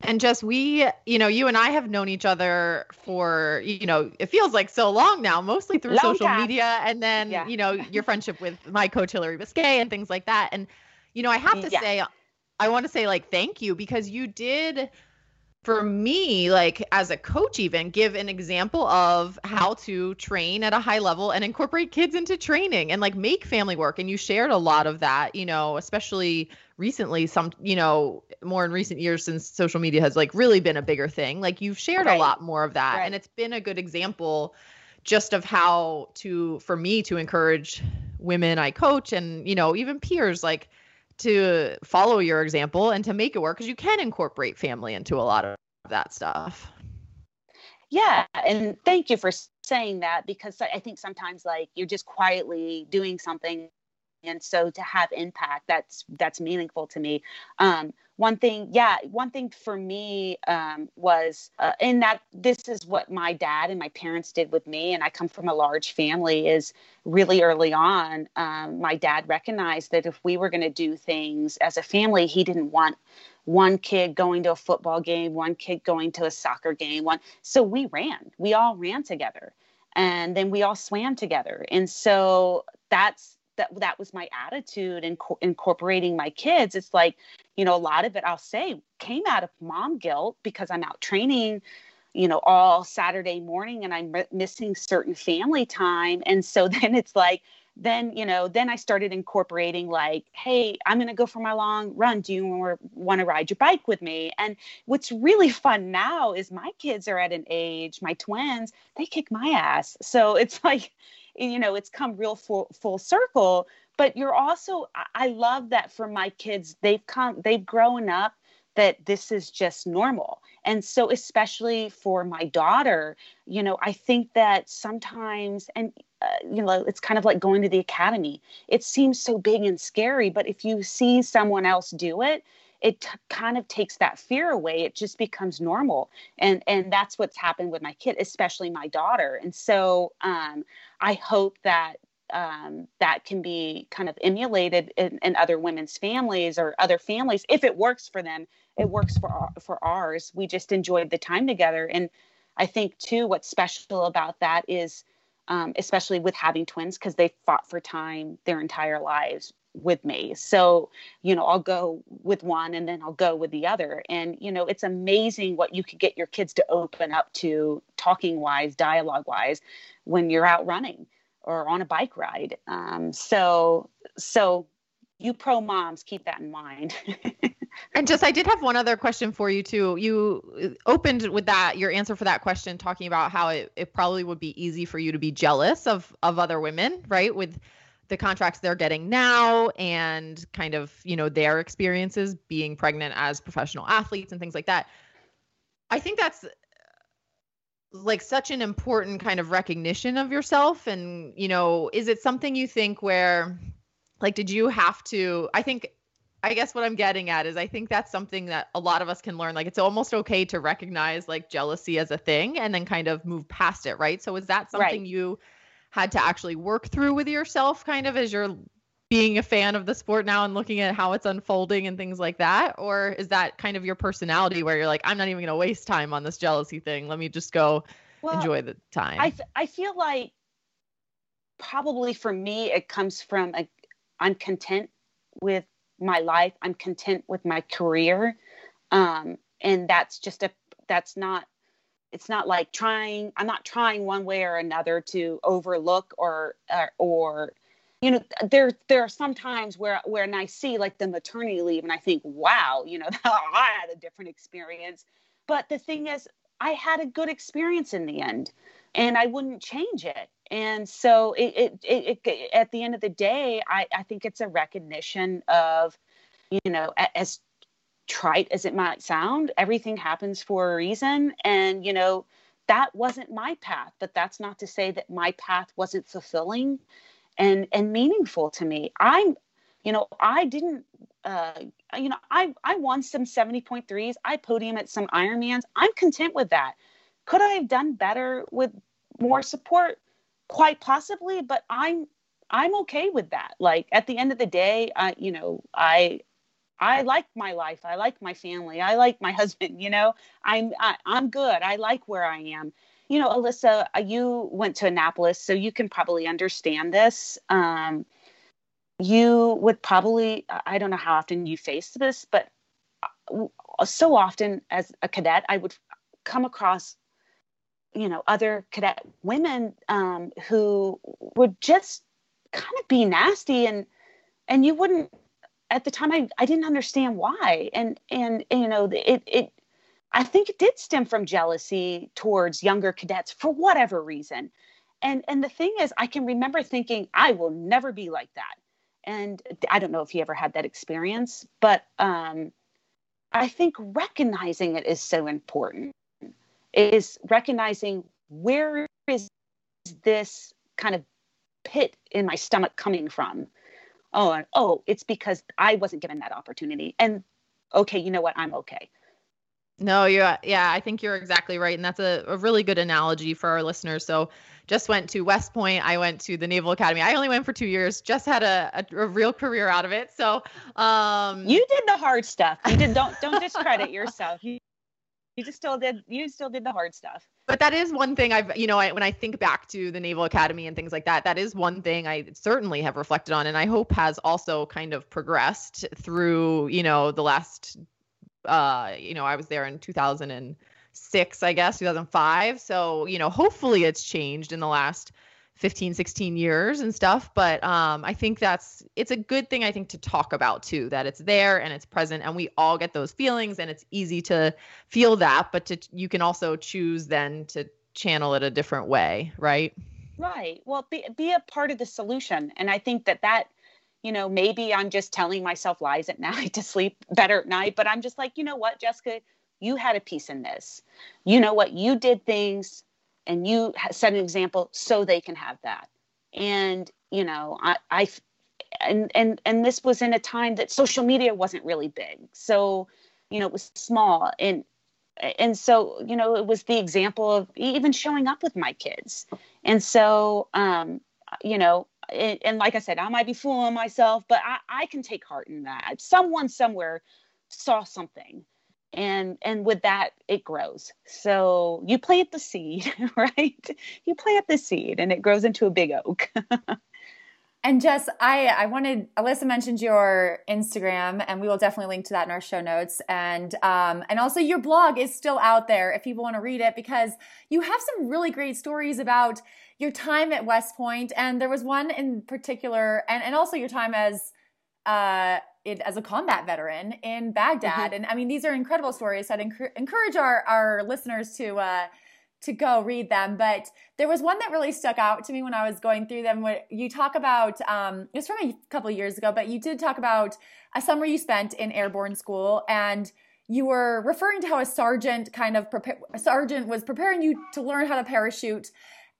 And Jess, we, you know, you and I have known each other for, you know, it feels like so long now, mostly through long social time. media, and then, yeah. you know, your friendship with my coach, Hillary Biscay, and things like that. And, you know, I have to yeah. say, I want to say, like, thank you, because you did, for me, like, as a coach, even give an example of how to train at a high level and incorporate kids into training and, like, make family work. And you shared a lot of that, you know, especially recently, some, you know, more in recent years, since social media has, like, really been a bigger thing. Like, you've shared right. a lot more of that. Right. And it's been a good example just of how to, for me to encourage women I coach and, you know, even peers, like, to follow your example and to make it work, because you can incorporate family into a lot of that stuff. Yeah. And thank you for saying that, because I think sometimes, like, you're just quietly doing something. And so to have impact, that's, that's meaningful to me. Um, one thing, yeah, one thing for me um, was, uh, and that this is what my dad and my parents did with me, and I come from a large family, is really early on, um, my dad recognized that if we were going to do things as a family, he didn't want one kid going to a football game, one kid going to a soccer game, one. So we ran, we all ran together, and then we all swam together. And so that's, that that was my attitude in co- incorporating my kids. It's like, you know, a lot of it, I'll say, came out of mom guilt, because I'm out training, you know, all Saturday morning, and I'm re- missing certain family time. And so then it's like, then, you know, then I started incorporating like, hey, I'm going to go for my long run. Do you want to ride your bike with me? And what's really fun now is my kids are at an age, my twins, they kick my ass. So it's like, you know, it's come real full, full circle, but you're also, I love that for my kids, they've come, they've grown up that this is just normal. And so, especially for my daughter, you know, I think that sometimes, and Uh, you know, it's kind of like going to the academy. It seems so big and scary, but if you see someone else do it, it t- kind of takes that fear away. It just becomes normal. And, and that's what's happened with my kid, especially my daughter. And so um, I hope that um, that can be kind of emulated in, in other women's families or other families. If it works for them, it works for, for ours. We just enjoyed the time together. And I think too, what's special about that is Um, especially with having twins, because they fought for time their entire lives with me. So, you know, I'll go with one and then I'll go with the other. And, you know, it's amazing what you could get your kids to open up to talking wise, dialogue wise, when you're out running or on a bike ride. Um, so, so you pro moms, keep that in mind. And just, I did have one other question for you too. You opened with that, your answer for that question, talking about how it, it probably would be easy for you to be jealous of, of other women, right? With the contracts they're getting now and kind of, you know, their experiences being pregnant as professional athletes and things like that. I think that's like such an important kind of recognition of yourself. And, you know, is it something you think where like, did you have to, I think, I guess what I'm getting at is I think that's something that a lot of us can learn. Like it's almost okay to recognize like jealousy as a thing and then kind of move past it. Right. So is that something right. you had to actually work through with yourself kind of as you're being a fan of the sport now and looking at how it's unfolding and things like that? Or is that kind of your personality where you're like, I'm not even going to waste time on this jealousy thing. Let me just go well, enjoy the time. I, I feel like probably for me, it comes from a, I'm content with my life. I'm content with my career. Um, and that's just a, that's not, it's not like trying, I'm not trying one way or another to overlook or, uh, or, you know, there, there are some times where, where, and I see like the maternity leave and I think, wow, you know, I had a different experience, but the thing is I had a good experience in the end and I wouldn't change it. And so it, it, it, it, at the end of the day, I, I think it's a recognition of, you know, as trite as it might sound, everything happens for a reason. And, you know, that wasn't my path, but that's not to say that my path wasn't fulfilling and, and meaningful to me. I'm, you know, I didn't, uh, you know, I, I won some seventy point threes. I podium at some Ironmans. I'm content with that. Could I have done better with more support? Quite possibly, but I'm, I'm okay with that. Like at the end of the day, I, you know, I, I like my life. I like my family. I like my husband, you know, I'm, I, I'm good. I like where I am. You know, Alyssa, you went to Annapolis, so you can probably understand this. Um, you would probably, I don't know how often you face this, but so often as a cadet, I would come across you know, other cadet women, um, who would just kind of be nasty and, and you wouldn't, at the time I, I didn't understand why. And, and, and, you know, it, it, I think it did stem from jealousy towards younger cadets for whatever reason. And, and the thing is, I can remember thinking, I will never be like that. And I don't know if you ever had that experience, but, um, I think recognizing it is so important. Is recognizing where is this kind of pit in my stomach coming from? Oh, and, oh, it's because I wasn't given that opportunity. And okay, you know what? I'm okay. No, yeah, yeah, I think you're exactly right. And that's a, a really good analogy for our listeners. So just went to West Point. I went to the Naval Academy. I only went for two years, just had a, a, a real career out of it. So um, you did the hard stuff. You did, don't, don't discredit yourself. You, You just still did, you still did the hard stuff. But that is one thing I've, you know, I, when I think back to the Naval Academy and things like that, that is one thing I certainly have reflected on. And I hope has also kind of progressed through, you know, the last, uh, you know, I was there in two thousand six, I guess, two thousand five. So, you know, hopefully it's changed in the last fifteen, sixteen years and stuff. But um, I think that's, it's a good thing, I think, to talk about too, that it's there and it's present and we all get those feelings and it's easy to feel that, but to, you can also choose then to channel it a different way. Right. Right. Well, be, be a part of the solution. And I think that that, you know, maybe I'm just telling myself lies at night to sleep better at night, but I'm just like, you know what, Jessica, you had a piece in this, you know what, you did things and you set an example so they can have that. And, you know, I, I, and, and, and this was in a time that social media wasn't really big. So, you know, it was small. And, and so, you know, it was the example of even showing up with my kids. And so, um, you know, and, and like I said, I might be fooling myself, but I, I can take heart in that. Someone somewhere saw something. And, and with that, it grows. So you plant the seed, right? You plant the seed and it grows into a big oak. And Jess, I, I wanted, Alyssa mentioned your Instagram and we will definitely link to that in our show notes. And, um, and also your blog is still out there if people want to read it, because you have some really great stories about your time at West Point. And there was one in particular, and, and also your time as, uh, as a combat veteran in Baghdad. Mm-hmm. And I mean, these are incredible stories. So I'd enc- encourage our, our listeners to, uh, to go read them. But there was one that really stuck out to me when I was going through them. You talk about, um, it was from a couple of years ago, but you did talk about a summer you spent in airborne school, and you were referring to how a sergeant kind of prepare, a sergeant was preparing you to learn how to parachute.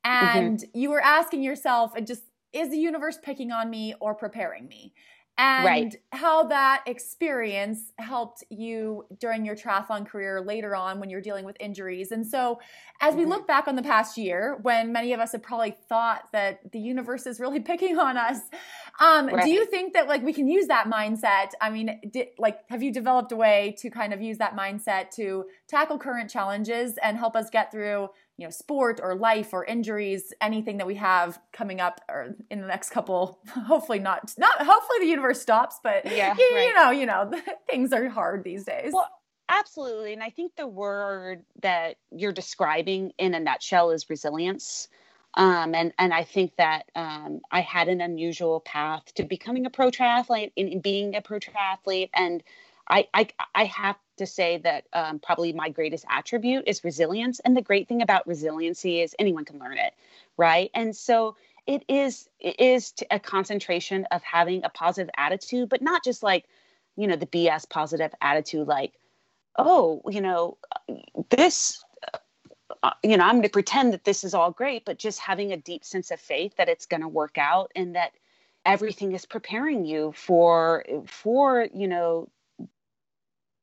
And mm-hmm. you were asking yourself, and just, is the universe picking on me or preparing me? And right. how that experience helped you during your triathlon career later on when you're dealing with injuries. And so as we look back on the past year, when many of us have probably thought that the universe is really picking on us, um, right. do you think that like we can use that mindset? I mean, did, like, have you developed a way to kind of use that mindset to tackle current challenges and help us get through, you know, sport or life or injuries, anything that we have coming up or in the next couple, hopefully not, not hopefully the universe stops, but yeah, you, right. you know, you know, things are hard these days. Well, absolutely. And I think the word that you're describing in a nutshell is resilience. Um, and, and I think that um, I had an unusual path to becoming a pro triathlete in, in being a pro triathlete. And I, I, I have to say that um, probably my greatest attribute is resilience. And the great thing about resiliency is anyone can learn it, right? And so it is, it is a concentration of having a positive attitude, but not just like, you know, the B S positive attitude, like, oh, you know, this, uh, you know, I'm going to pretend that this is all great, but just having a deep sense of faith that it's going to work out and that everything is preparing you for, for, you know,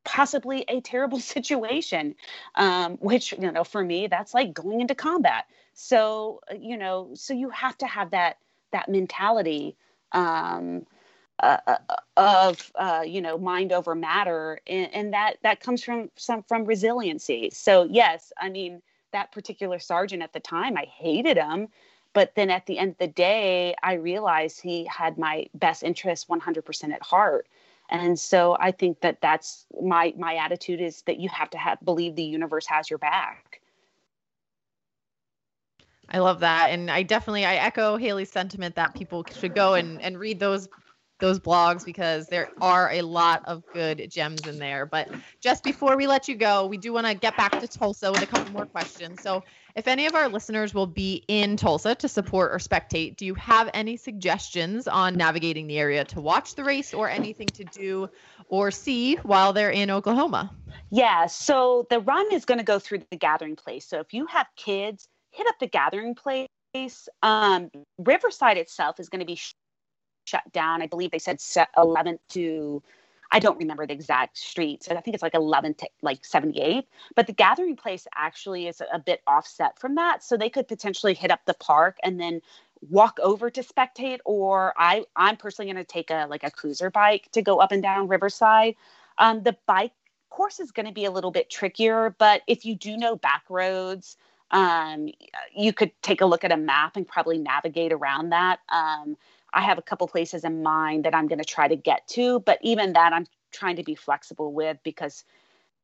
possibly a terrible situation, um, which, you know, for me, that's like going into combat. So, you know, so you have to have that, that mentality, um, uh, of, uh, you know, mind over matter. And, and that, that comes from some, from resiliency. So yes, I mean, that particular sergeant at the time, I hated him, but then at the end of the day, I realized he had my best interest one hundred percent at heart. And so I think that that's my, my attitude is that you have to have, believe the universe has your back. I love that. And I definitely, I echo Haley's sentiment that people should go and, and read those, those blogs, because there are a lot of good gems in there. But just before we let you go, we do want to get back to Tulsa with a couple more questions. So if any of our listeners will be in Tulsa to support or spectate, do you have any suggestions on navigating the area to watch the race or anything to do or see while they're in Oklahoma? Yeah, so the run is going to go through the Gathering Place. So if you have kids, hit up the Gathering Place. Um, Riverside itself is going to be sh- shut down. I believe they said eleventh to, I don't remember the exact streets. I think it's like eleventh to like seventy-eighth, but the Gathering Place actually is a bit offset from that. So they could potentially hit up the park and then walk over to spectate, or I, I'm personally going to take a, like a cruiser bike to go up and down Riverside. Um, the bike course is going to be a little bit trickier, but if you do know back roads, um, you could take a look at a map and probably navigate around that. Um, I have a couple places in mind that I'm going to try to get to, but even that I'm trying to be flexible with, because,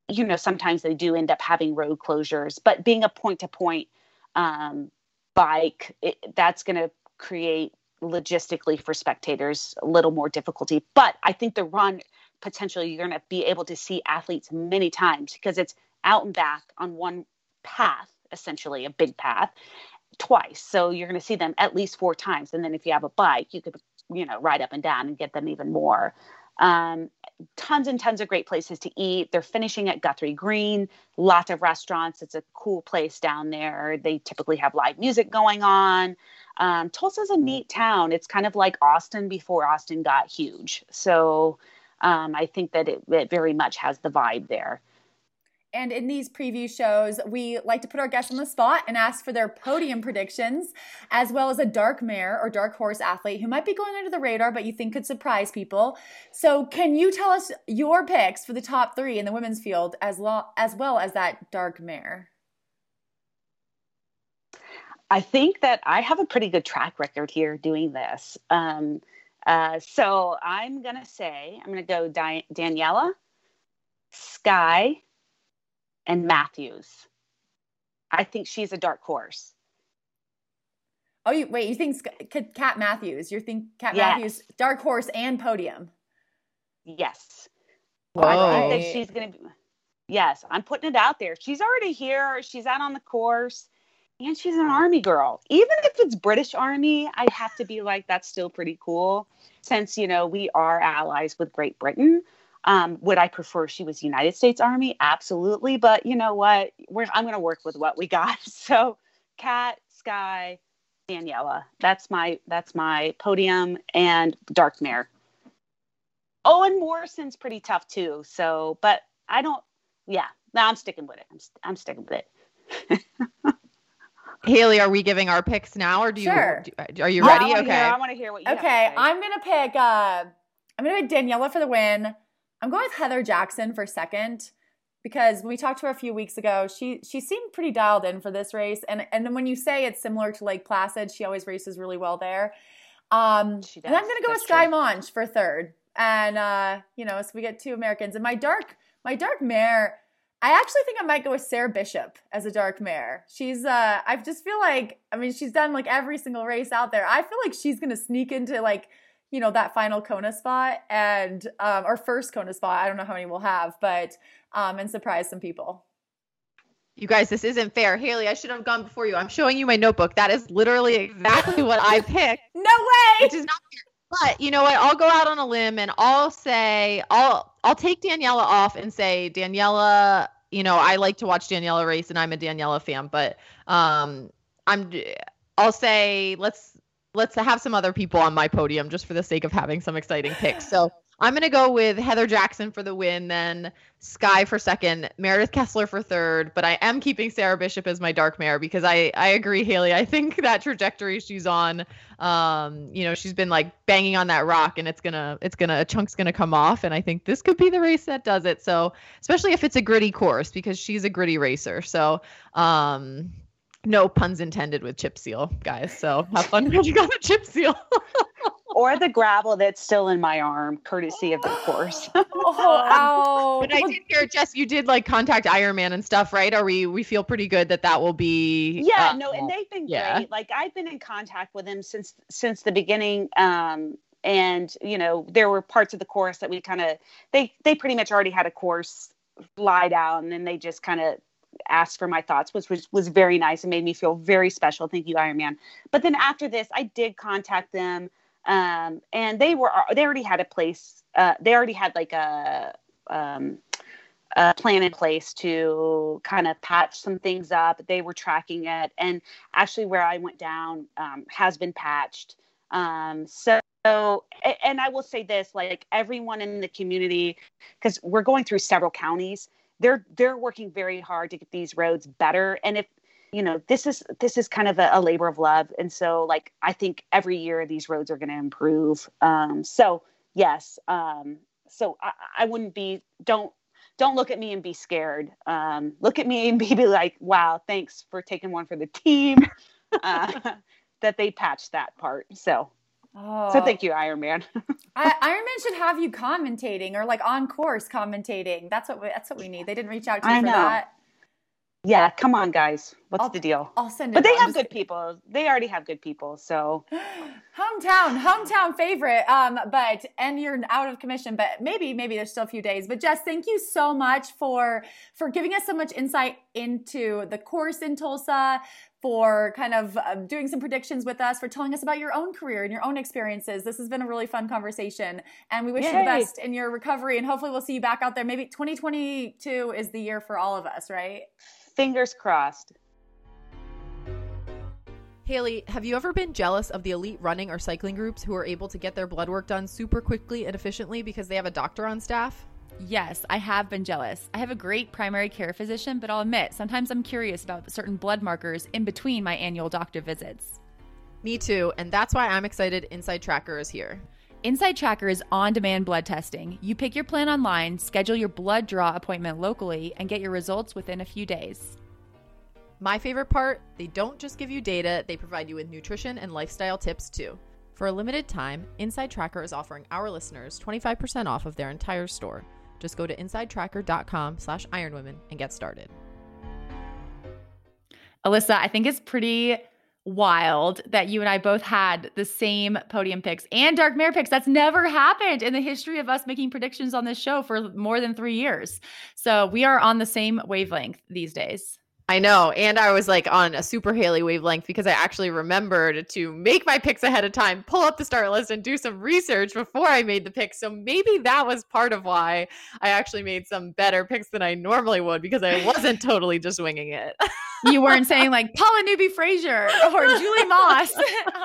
you know, sometimes they do end up having road closures, but being a point to point, um, bike, it, that's going to create logistically for spectators a little more difficulty. But I think the run, potentially, you're going to be able to see athletes many times because it's out and back on one path, essentially a big path, twice. So you're going to see them at least four times. And then if you have a bike, you could, you know, ride up and down and get them even more. Um, tons and tons of great places to eat. They're finishing at Guthrie Green, lots of restaurants. It's a cool place down there. They typically have live music going on. Um, Tulsa's a neat town. It's kind of like Austin before Austin got huge. So um, I think that it, it very much has the vibe there. And in these preview shows, we like to put our guests on the spot and ask for their podium predictions, as well as a dark mare or dark horse athlete who might be going under the radar, but you think could surprise people. So can you tell us your picks for the top three in the women's field, as, lo- as well as that dark mare? I think that I have a pretty good track record here doing this. Um, uh, so I'm going to say, I'm going to go Di- Daniela, Sky, and Matthews. I think she's a dark horse. Oh, you wait, you think Kat Matthews, you think Kat yes. Matthews, dark horse and podium. Yes. Well, I think that she's going to be, yes, I'm putting it out there. She's already here. She's out on the course and she's an Army girl. Even if it's British Army, I have to be like, that's still pretty cool since, you know, we are allies with Great Britain. Um, would I prefer she was United States Army? Absolutely. But you know what? We're, I'm going to work with what we got. So Kat, Sky, Daniela, that's my, that's my podium, and dark mare. Oh, and Morrison's pretty tough too. So, but I don't, yeah, no, I'm sticking with it. I'm, I'm sticking with it. Haley, are we giving our picks now or do you, sure. do, are you ready? I okay. Hear, I want to hear what you okay, have to say. I'm going to pick, uh, I'm going to pick Daniela for the win. I'm going with Heather Jackson for second because when we talked to her a few weeks ago, she she seemed pretty dialed in for this race. And and then when you say it's similar to Lake Placid, she always races really well there. Um, she does. And I'm going to go That's with Sky Moench for third. And, uh, you know, so we get two Americans. And my dark my dark mare, I actually think I might go with Sarah Bishop as a dark mare. She's, uh, I just feel like, I mean, she's done like every single race out there. I feel like she's going to sneak into like, you know, that final Kona spot and um, our first Kona spot. I don't know how many we'll have, but um, and surprise some people. You guys, this isn't fair. Haley, I should have gone before you. I'm showing you my notebook. That is literally exactly what I picked. No way. Which is not fair. But you know what? I'll go out on a limb and I'll say, I'll, I'll take Daniela off and say, Daniela, you know, I like to watch Daniela race and I'm a Daniela fan, but um, I'm, I'll say, let's, Let's have some other people on my podium just for the sake of having some exciting picks. So I'm going to go with Heather Jackson for the win, then Sky for second, Meredith Kessler for third. But I am keeping Sarah Bishop as my dark mare because I, I agree, Haley. I think that trajectory she's on, um, you know, she's been like banging on that rock and it's going to, it's going to, a chunk's going to come off. And I think this could be the race that does it. So especially if it's a gritty course because she's a gritty racer. So, um, no puns intended with chip seal, guys. So have fun when you got a chip seal. Or the gravel that's still in my arm, courtesy of the course. Oh, um, but I did hear, Jess, you did like contact Ironman and stuff, right? Are we, we feel pretty good that that will be. Yeah, uh, no. And they've been yeah. great. Like I've been in contact with them since, since the beginning. Um, and you know, there were parts of the course that we kind of, they, they pretty much already had a course laid out and then they just kind of asked for my thoughts, which was, was very nice and made me feel very special. Thank you, Ironman. But then after this, I did contact them. Um, and they were, they already had a place. Uh, they already had like a, um, a plan in place to kind of patch some things up. They were tracking it. And actually where I went down, um, has been patched. Um, so, So, and I will say this, like everyone in the community, because we're going through several counties, They're they're working very hard to get these roads better. And if, you know, this is this is kind of a, a labor of love. And so, like, I think every year these roads are going to improve. Um, so, yes. Um, so I, I wouldn't be don't don't look at me and be scared. Um, look at me and be, be like, wow, thanks for taking one for the team uh, that they patched that part. So. Oh. So thank you, Ironman. I, Ironman should have you commentating or like on course commentating. That's what we, that's what we need. They didn't reach out to you I for know. that. Yeah, come on, guys. What's I'll, the deal? I'll send it. But they have good people. They already have good people. So hometown, hometown favorite. Um, but, and you're out of commission, but maybe, maybe there's still a few days, but Jess, thank you so much for, for giving us so much insight into the course in Tulsa, for kind of um, doing some predictions with us, for telling us about your own career and your own experiences. This has been a really fun conversation, and we wish Yay. you the best in your recovery, and hopefully we'll see you back out there. Maybe twenty twenty-two is the year for all of us, right? Fingers crossed. Haley, have you ever been jealous of the elite running or cycling groups who are able to get their blood work done super quickly and efficiently because they have a doctor on staff? Yes, I have been jealous. I have a great primary care physician, but I'll admit, sometimes I'm curious about certain blood markers in between my annual doctor visits. Me too, and that's why I'm excited Inside Tracker is here. Inside Tracker is on-demand blood testing. You pick your plan online, schedule your blood draw appointment locally, and get your results within a few days. My favorite part, they don't just give you data, they provide you with nutrition and lifestyle tips too. For a limited time, Inside Tracker is offering our listeners twenty-five percent off of their entire store. Just go to insidetracker.com slash ironwomen and get started. Alyssa, I think it's pretty wild that you and I both had the same podium picks and dark mare picks. That's never happened in the history of us making predictions on this show for more than three years. So we are on the same wavelength these days. I know. And I was like on a super Haley wavelength because I actually remembered to make my picks ahead of time, pull up the start list and do some research before I made the picks. So maybe that was part of why I actually made some better picks than I normally would, because I wasn't totally just winging it. You weren't saying like Paula Newby Frazier or Julie Moss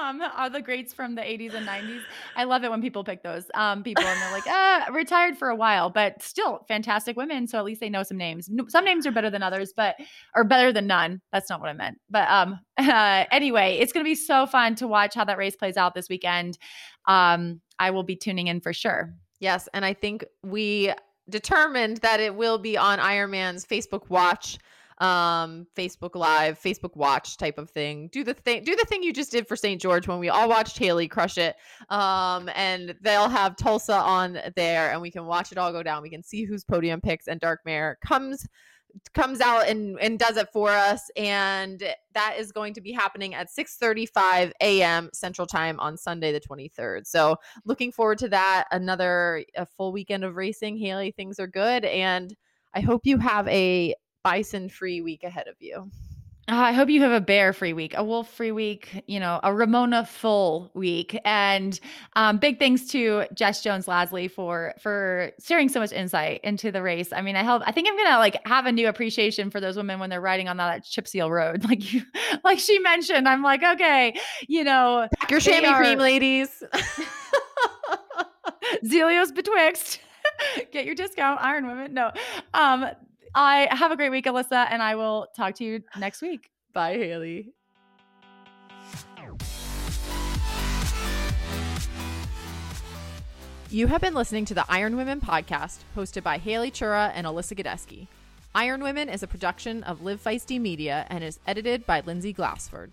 um, are the greats from the eighties and nineties. I love it when people pick those um, people and they're like, ah, retired for a while, but still fantastic women. So at least they know some names. Some names are better than others, but are better. Better than none. That's not what I meant. But um, uh, anyway, it's going to be so fun to watch how that race plays out this weekend. Um, I will be tuning in for sure. Yes. And I think we determined that it will be on Ironman's Facebook Watch, um, Facebook Live, Facebook Watch type of thing. Do the thing, do the thing you just did for Saint George when we all watched Haley crush it. Um, and they'll have Tulsa on there and we can watch it all go down. We can see whose podium picks and dark mare comes comes out and, and does it for us. And that is going to be happening at six thirty-five a.m. Central Time on Sunday, the twenty-third. So looking forward to that. Another a full weekend of racing. Haley, things are good. And I hope you have a bison-free week ahead of you. Uh, I hope you have a bear-free week, a wolf-free week, you know, a Ramona-full week. And um, big thanks to Jess Jones Lasley for for sharing so much insight into the race. I mean, I hope I think I'm gonna like have a new appreciation for those women when they're riding on that chip seal road, like you, like she mentioned. I'm like, okay, you know, pack your chamois are- cream, ladies. Xelio's betwixt. Get your discount, Iron Women. No. Um, I have a great week, Alyssa, and I will talk to you next week. Bye, Haley. You have been listening to the Iron Women podcast, hosted by Haley Chura and Alyssa Gadeski. Iron Women is a production of Live Feisty Media and is edited by Lindsay Glassford.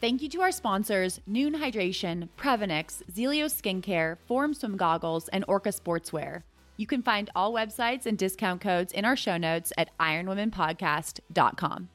Thank you to our sponsors, Noon Hydration, Prevenix, Xelio Skincare, Form Swim Goggles, and Orca Sportswear. You can find all websites and discount codes in our show notes at iron women podcast dot com.